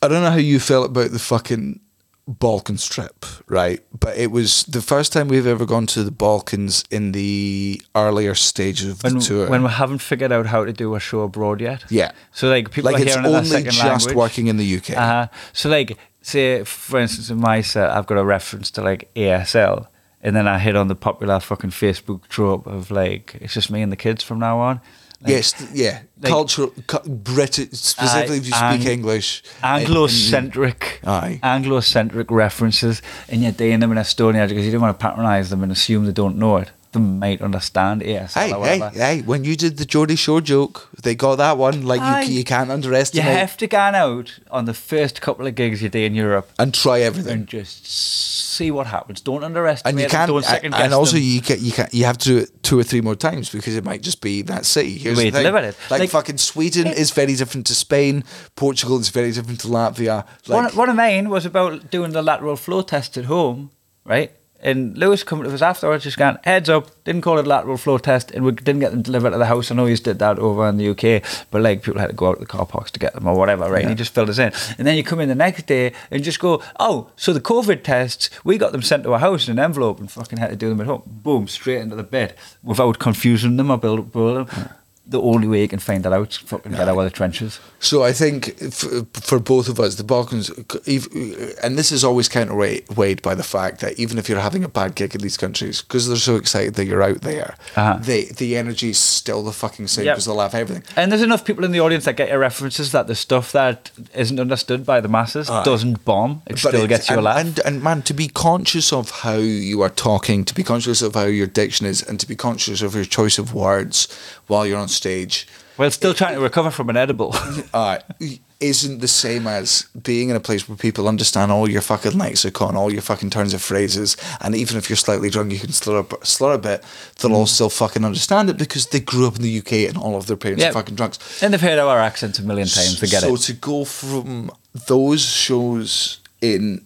I don't know how you felt about the fucking... Balkan trip, right? But it was the first time we've ever gone to the Balkans in the earlier stages of the when, tour. When we haven't figured out how to do a show abroad yet. Yeah. So, like, people like are hearing another second language. Like, it's only just working in the U K. Uh-huh. So, like, say, for instance, in my set, I've got a reference to, like, A S L. And then I hit on the popular fucking Facebook trope of, like, it's just me and the kids from now on. Like, yes, yeah. Like, cultural, cu- British, specifically uh, if you ang- speak English. Anglo-centric, aye. Anglo-centric references, and you're doing them in Estonia because you don't want to patronise them and assume they don't know it. They might understand A S L aye, or whatever. Aye, aye. When you did the Geordie Shore joke, they got that one. Like, you, you can't underestimate. You have to go out on the first couple of gigs you do in Europe. And try everything. And just see what happens. Don't underestimate and you can't, them. Don't second guess And also, them. you can, you, can, you have to do it two or three more times because it might just be that city. Here's the way the thing. It. Like, like, fucking Sweden it, is very different to Spain. Portugal is very different to Latvia. Like, one of mine was about doing the lateral flow test at home, right? And Lewis coming to us afterwards just going, heads up, didn't call it a lateral flow test, and we didn't get them delivered to the house. I know you did that over in the U K, but like people had to go out to the car parks to get them or whatever, right? Yeah. And he just filled us in. And then you come in the next day and just go, oh, so the COVID tests, we got them sent to our house in an envelope and fucking had to do them at home. Boom, straight into the bed without confusing them or building build them. The only way you can find that out is fucking get out of the trenches. So I think for, for both of us, the Balkans, and this is always counterweighed by the fact that even if you're having a bad gig in these countries, because they're so excited that you're out there, uh-huh. they, the energy is still the fucking same because yep. they love everything. And there's enough people in the audience that get your references that the stuff that isn't understood by the masses uh, doesn't bomb. It still it, gets you a laugh. And, and man, to be conscious of how you are talking, to be conscious of how your diction is, and to be conscious of your choice of words while you're on stage. Well, still it, trying to recover from an edible. uh, isn't the same as being in a place where people understand all your fucking lexicon, all your fucking turns of phrases, and even if you're slightly drunk, you can slur a, slur a bit, they'll mm. all still fucking understand it because they grew up in the U K and all of their parents yep. are fucking drunks. And they've heard our accents a million times, they get so it. So to go from those shows in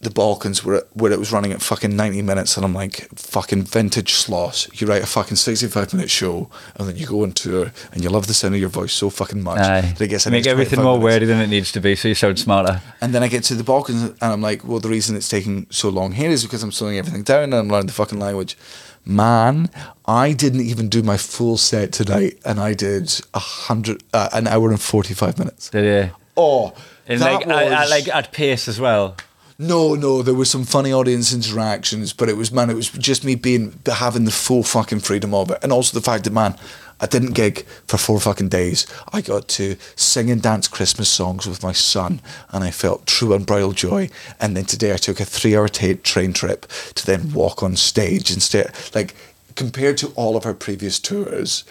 the Balkans where it, where it was running at fucking ninety minutes and I'm like, fucking vintage Sloss, you write a fucking sixty-five minute show and then you go on tour and you love the sound of your voice so fucking much that it gets make everything more wordy than it needs to be so you sound smarter. And then I get to the Balkans and I'm like, well, the reason it's taking so long here is because I'm slowing everything down and I'm learning the fucking language. Man, I didn't even do my full set tonight and I did a hundred uh, an hour and forty-five minutes. Did you? Oh, and like, was... I, I, like at pace as well. No, no, there were some funny audience interactions, but it was, man, it was just me being having the full fucking freedom of it. And also the fact that, man, I didn't gig for four fucking days. I got to sing and dance Christmas songs with my son, and I felt true unbridled joy. And then today I took a three-hour t- train trip to then walk on stage instead. Like, compared to all of our previous tours...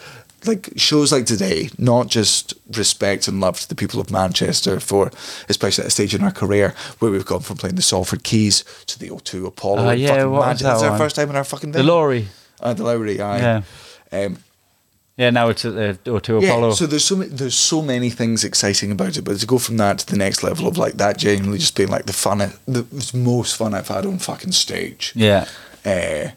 Like shows like today, not just respect and love to the people of Manchester for, especially at a stage in our career where we've gone from playing the Salford Keys to the O two Apollo. Uh, yeah, what was that? It's our first time in our fucking day. The Lowry. Uh, the Lowry, aye. Yeah. Um, yeah, now it's at the O two Apollo. Yeah, so there's so many, there's so many things exciting about it, but to go from that to the next level of like that, genuinely just being like the fun, the most fun I've had on fucking stage. Yeah. Uh,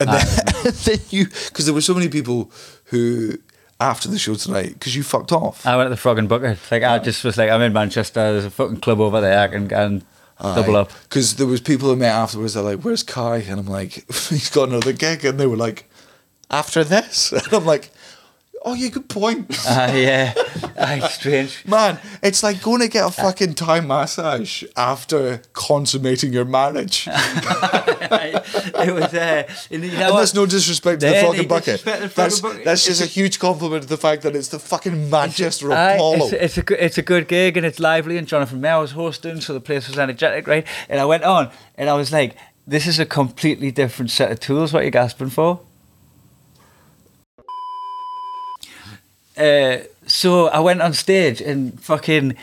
and then, and then you, because there were so many people who, after the show tonight, because you fucked off. I went to the Frog and Bucket. Like, yeah. I just was like, I'm in Manchester, there's a fucking club over there, I can, can double up. Because there was people I met afterwards, they're like, where's Kai? And I'm like, he's got another gig. And they were like, after this? And I'm like, oh yeah, good point. Ah, uh, yeah. It's strange. Man, it's like going to get a fucking Thai massage after consummating your marriage. It was, uh, you know, and that's no disrespect to the Frog and Bucket. The that's, bucket. That's just a huge compliment to the fact that it's the fucking Manchester it's, Apollo. Uh, it's, it's, a, it's a good gig and it's lively and Jonathan Mayer was hosting, so the place was energetic, right? And I went on and I was like, this is a completely different set of tools, what are you gasping for? Uh, so I went on stage and fucking,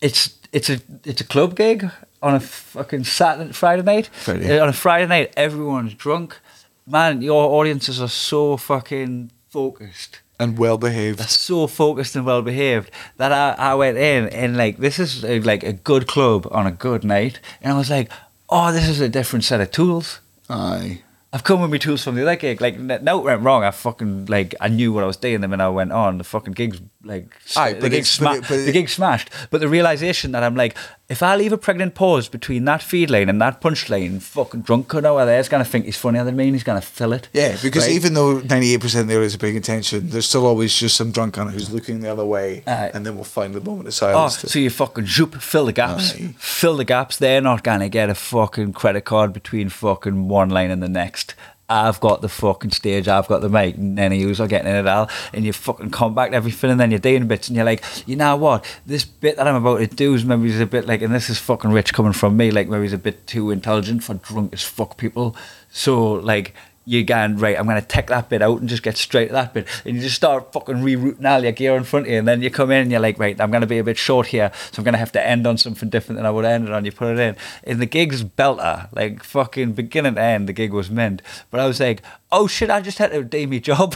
it's it's a it's a club gig on a fucking Saturday Friday night. Friday. Uh, on a Friday night, everyone's drunk. Man, your audiences are so fucking focused and well behaved. They're so focused and well behaved that I, I went in and like this is a, like a good club on a good night, and I was like, oh, this is a different set of tools. Aye. I've come with my tools from the other gig. Like, no, it went wrong. I fucking, like, I knew what I was doing them and I went on. The fucking gig's like Aye, the, gig sma- the gig smashed. But the realisation that I'm like, if I leave a pregnant pause between that feed line and that punch line, fucking drunk cunt over there is going to think he's funnier than me and he's going to fill it. Yeah, because right? even though ninety-eight percent there is paying attention, there's still always just some drunk cunt who's looking the other way Aye. and then we'll find the moment of silence. Oh, to- so you fucking zoop, fill the gaps. Aye. Fill the gaps. They're not going to get a fucking credit card between fucking one line and the next. I've got the fucking stage, I've got the mic, and none of yous are getting in it all, and you fucking combat everything, and then you're doing bits, and you're like, you know what, this bit that I'm about to do is maybe a bit like, and this is fucking Rich coming from me, like maybe he's a bit too intelligent for drunk as fuck people, so like, you're going, right, I'm going to take that bit out and just get straight to that bit, and you just start fucking rerouting all your gear in front of you, and then you come in and you're like, right, I'm going to be a bit short here, so I'm going to have to end on something different than I would have ended on. You put it in, and the gig's belter, like fucking beginning to end the gig was meant, but I was like, oh shit, I just had to do my job.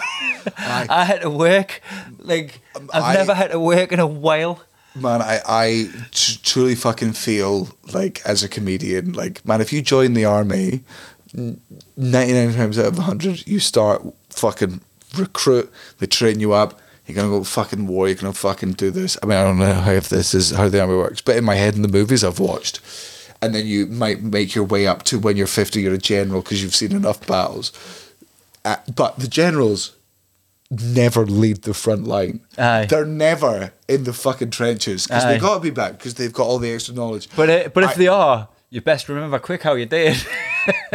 I, I had to work like I've I, never had to work in a while. Man, I, I t- truly fucking feel like as a comedian, like, man, if you join the army, ninety-nine times out of one hundred you start fucking recruit, they train you up, you're going to go fucking war, you're going to fucking do this. I mean, I don't know how if this is how the army works, but in my head, in the movies I've watched, and then you might make your way up to when you're fifty, you're a general because you've seen enough battles, uh, but the generals never lead the front line. Aye. They're never in the fucking trenches because they've got to be back because they've got all the extra knowledge, but, it, but if I, they are, you best remember quick how you did.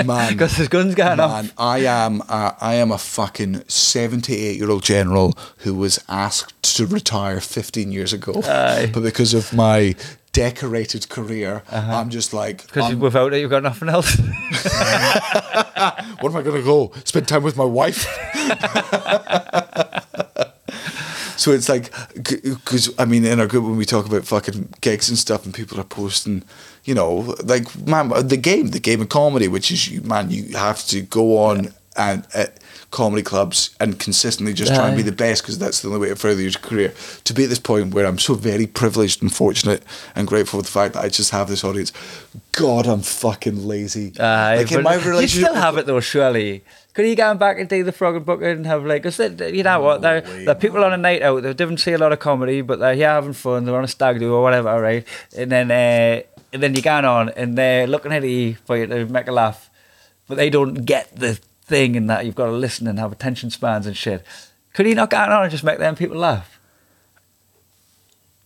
Man, because his gun's going man, off. Man, I am, a, I am a fucking seventy-eight-year-old general who was asked to retire fifteen years ago, Aye. but because of my decorated career, uh-huh. I'm just like, because without it, you've got nothing else. What am I gonna go spend time with my wife? So it's like, because I mean, in our group when we talk about fucking gigs and stuff, and people are posting, you know, like, man, the game, the game of comedy, which is, you, man, you have to go on yeah. and at comedy clubs and consistently just yeah. try and be the best because that's the only way to further your career. To be at this point where I'm so very privileged and fortunate and grateful for the fact that I just have this audience. God, I'm fucking lazy. Uh, like in my relationship, you still have it though, surely. Could you go back and do the Frog and Bucket and have like, cause they, you know no what, they're, they're people on a night out, they don't see a lot of comedy, but they're here having fun, they're on a stag do or whatever, right? And then uh, and then you're going on and they're looking at you for you to make a laugh, but they don't get the thing in that you've got to listen and have attention spans and shit. Could you not go on and just make them people laugh?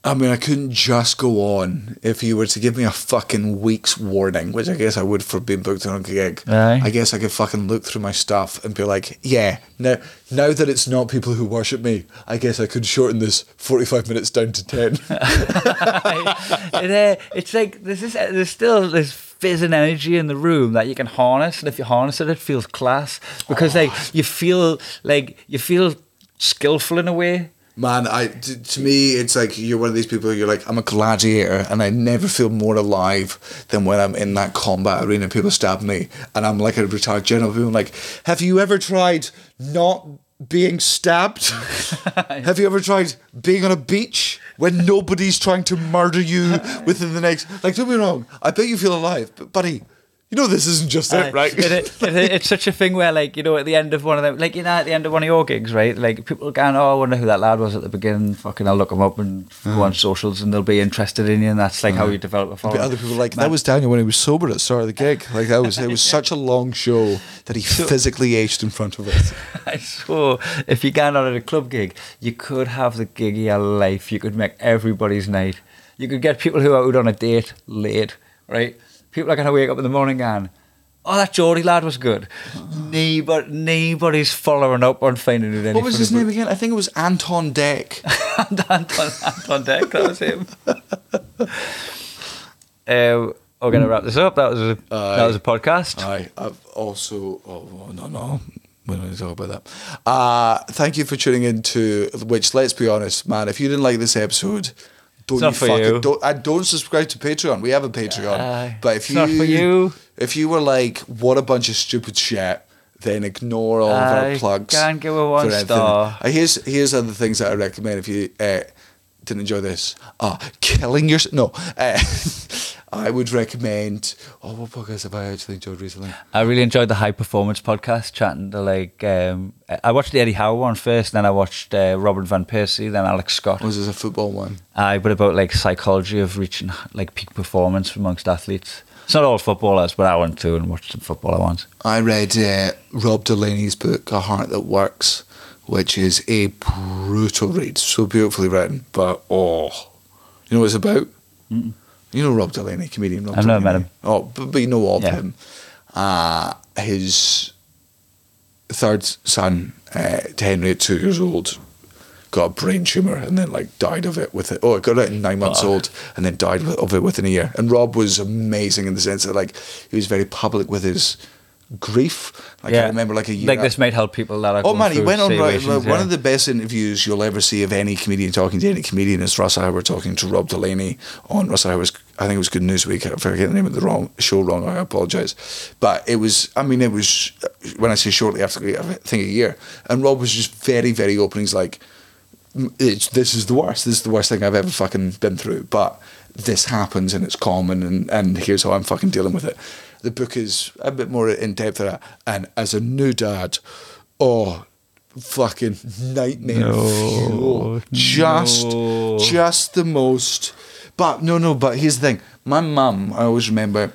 I mean, I couldn't just go on if you were to give me a fucking week's warning, which I guess I would for being booked on a gig. Aye. I guess I could fucking look through my stuff and be like, yeah, now now that it's not people who worship me, I guess I could shorten this forty-five minutes down to ten. And, uh, it's like, there's, this, there's still this fizz and energy in the room that you can harness, and if you harness it, it feels class, because oh. like you feel like you feel skillful in a way. Man, I, to, to me, it's like you're one of these people, you're like, I'm a gladiator and I never feel more alive than when I'm in that combat arena and people stab me and I'm like a retired general. People are like, have you ever tried not being stabbed? Have you ever tried being on a beach when nobody's trying to murder you within the next... Like, don't be wrong, I bet you feel alive, but buddy... You know, this isn't just it, uh, right? It, it, it, it's such a thing where, like, you know, at the end of one of them, like, you know, at the end of one of your gigs, right? Like, people are going, oh, I wonder who that lad was at the beginning. Fucking, I'll look him up and mm. go on socials and they'll be interested in you. And that's, like, mm. how you develop a following. But other people are like, man, that was Daniel when he was sober at the start of the gig. Like, that was, it was such a long show that he so, physically aged in front of us. So, if you're going on at a club gig, you could have the gig of your life. You could make everybody's night. You could get people who are out on a date late, right? People are going to wake up in the morning going, oh, that Geordie lad was good. Nobody, nobody's following up on finding it. What was his name again? I think it was Anton Deck. Anton, Anton Deck, that was him. um, we're going to wrap this up. That was a, uh, that was a podcast. I, I've also... Oh, no, no. We don't need to talk about that. Uh, thank you for tuning in to... Which, let's be honest, man, if you didn't like this episode... Don't it's you not for fucking, you. Don't, I don't subscribe to Patreon. We have a Patreon. Uh, but if you, not for you. If you were like, what a bunch of stupid shit, then ignore all I of our plugs. Can't give a one star. Uh, here's, here's other things that I recommend if you uh, didn't enjoy this. Uh, killing yourself. No. Uh, I would recommend. Oh, what podcast have I actually enjoyed recently? I really enjoyed the High Performance podcast, chatting to like. Um, I watched the Eddie Howe one first, then I watched uh, Robin Van Persie, then Alex Scott. Was this a football one? Aye, but about like psychology of reaching like peak performance amongst athletes. It's not all footballers, but I went to and watched some football I want. I read uh, Rob Delaney's book, A Heart That Works, which is a brutal read, so beautifully written, but oh. You know what it's about? Mm-mm. You know Rob Delaney, comedian Rob I've Delaney. I've never met him. Oh, but, but you know of yeah. him. Uh, his third son, uh, Henry, at two years old, got a brain tumour and then like died of it with it. Oh, it got it at nine months oh. old and then died of it within a year. And Rob was amazing in the sense that like he was very public with his grief. Like yeah. I remember like a year. Like this might help people that are. Oh man, he went on right, like, yeah. one of the best interviews you'll ever see of any comedian talking to any comedian is Russ Hour talking to Rob Delaney on Russ Hour's. I think it was Good News Week. I forget the name of the wrong show wrong. I apologise, but it was. I mean, it was when I say shortly after. I think a year. And Rob was just very very open. He's like. It's, this is the worst this is the worst thing I've ever fucking been through, but this happens and it's common and, and here's how I'm fucking dealing with it. The book is a bit more in depth than that, and as a new dad, oh fucking nightmare. No, just no. just the most but no no but here's the thing, my mum, I always remember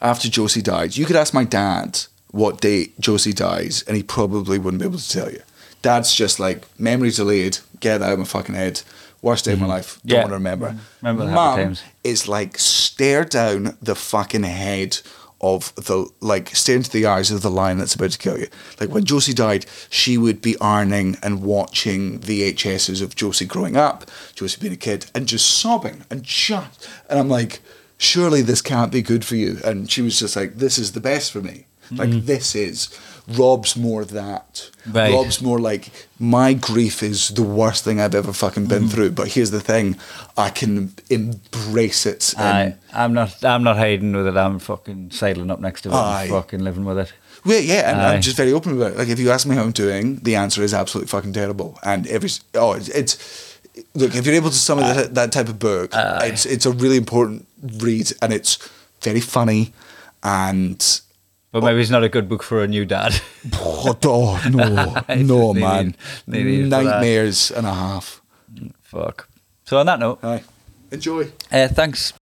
after Josie died, you could ask my dad what day Josie dies and he probably wouldn't be able to tell you. Dad's just like, memory delayed, get that out of my fucking head. Worst day mm-hmm. of my life. Don't yeah. want to remember. Remember the happy times. Mum is like, stare down the fucking head of the, like, stare into the eyes of the lion that's about to kill you. Like, when Josie died, she would be ironing and watching V H Ses of Josie growing up, Josie being a kid, and just sobbing and just, and I'm like, surely this can't be good for you. And she was just like, this is the best for me. Like, mm-hmm. this is. Rob's more that. Right. Rob's more like, my grief is the worst thing I've ever fucking been mm. through. But here's the thing, I can embrace it. I, I'm not I'm not hiding with it. I'm fucking sidling up next to it. Aye. And fucking living with it. Well, yeah, and Aye. I'm just very open about it. Like, if you ask me how I'm doing, the answer is absolutely fucking terrible. And every... Oh, it's... it's look, if you're able to summon uh, that, that type of book, uh, it's it's a really important read and it's very funny and... But maybe it's not a good book for a new dad. Oh, oh no, no, man. Needed, needed Nightmares and a half. Fuck. So on that note, aye. Enjoy. Uh, thanks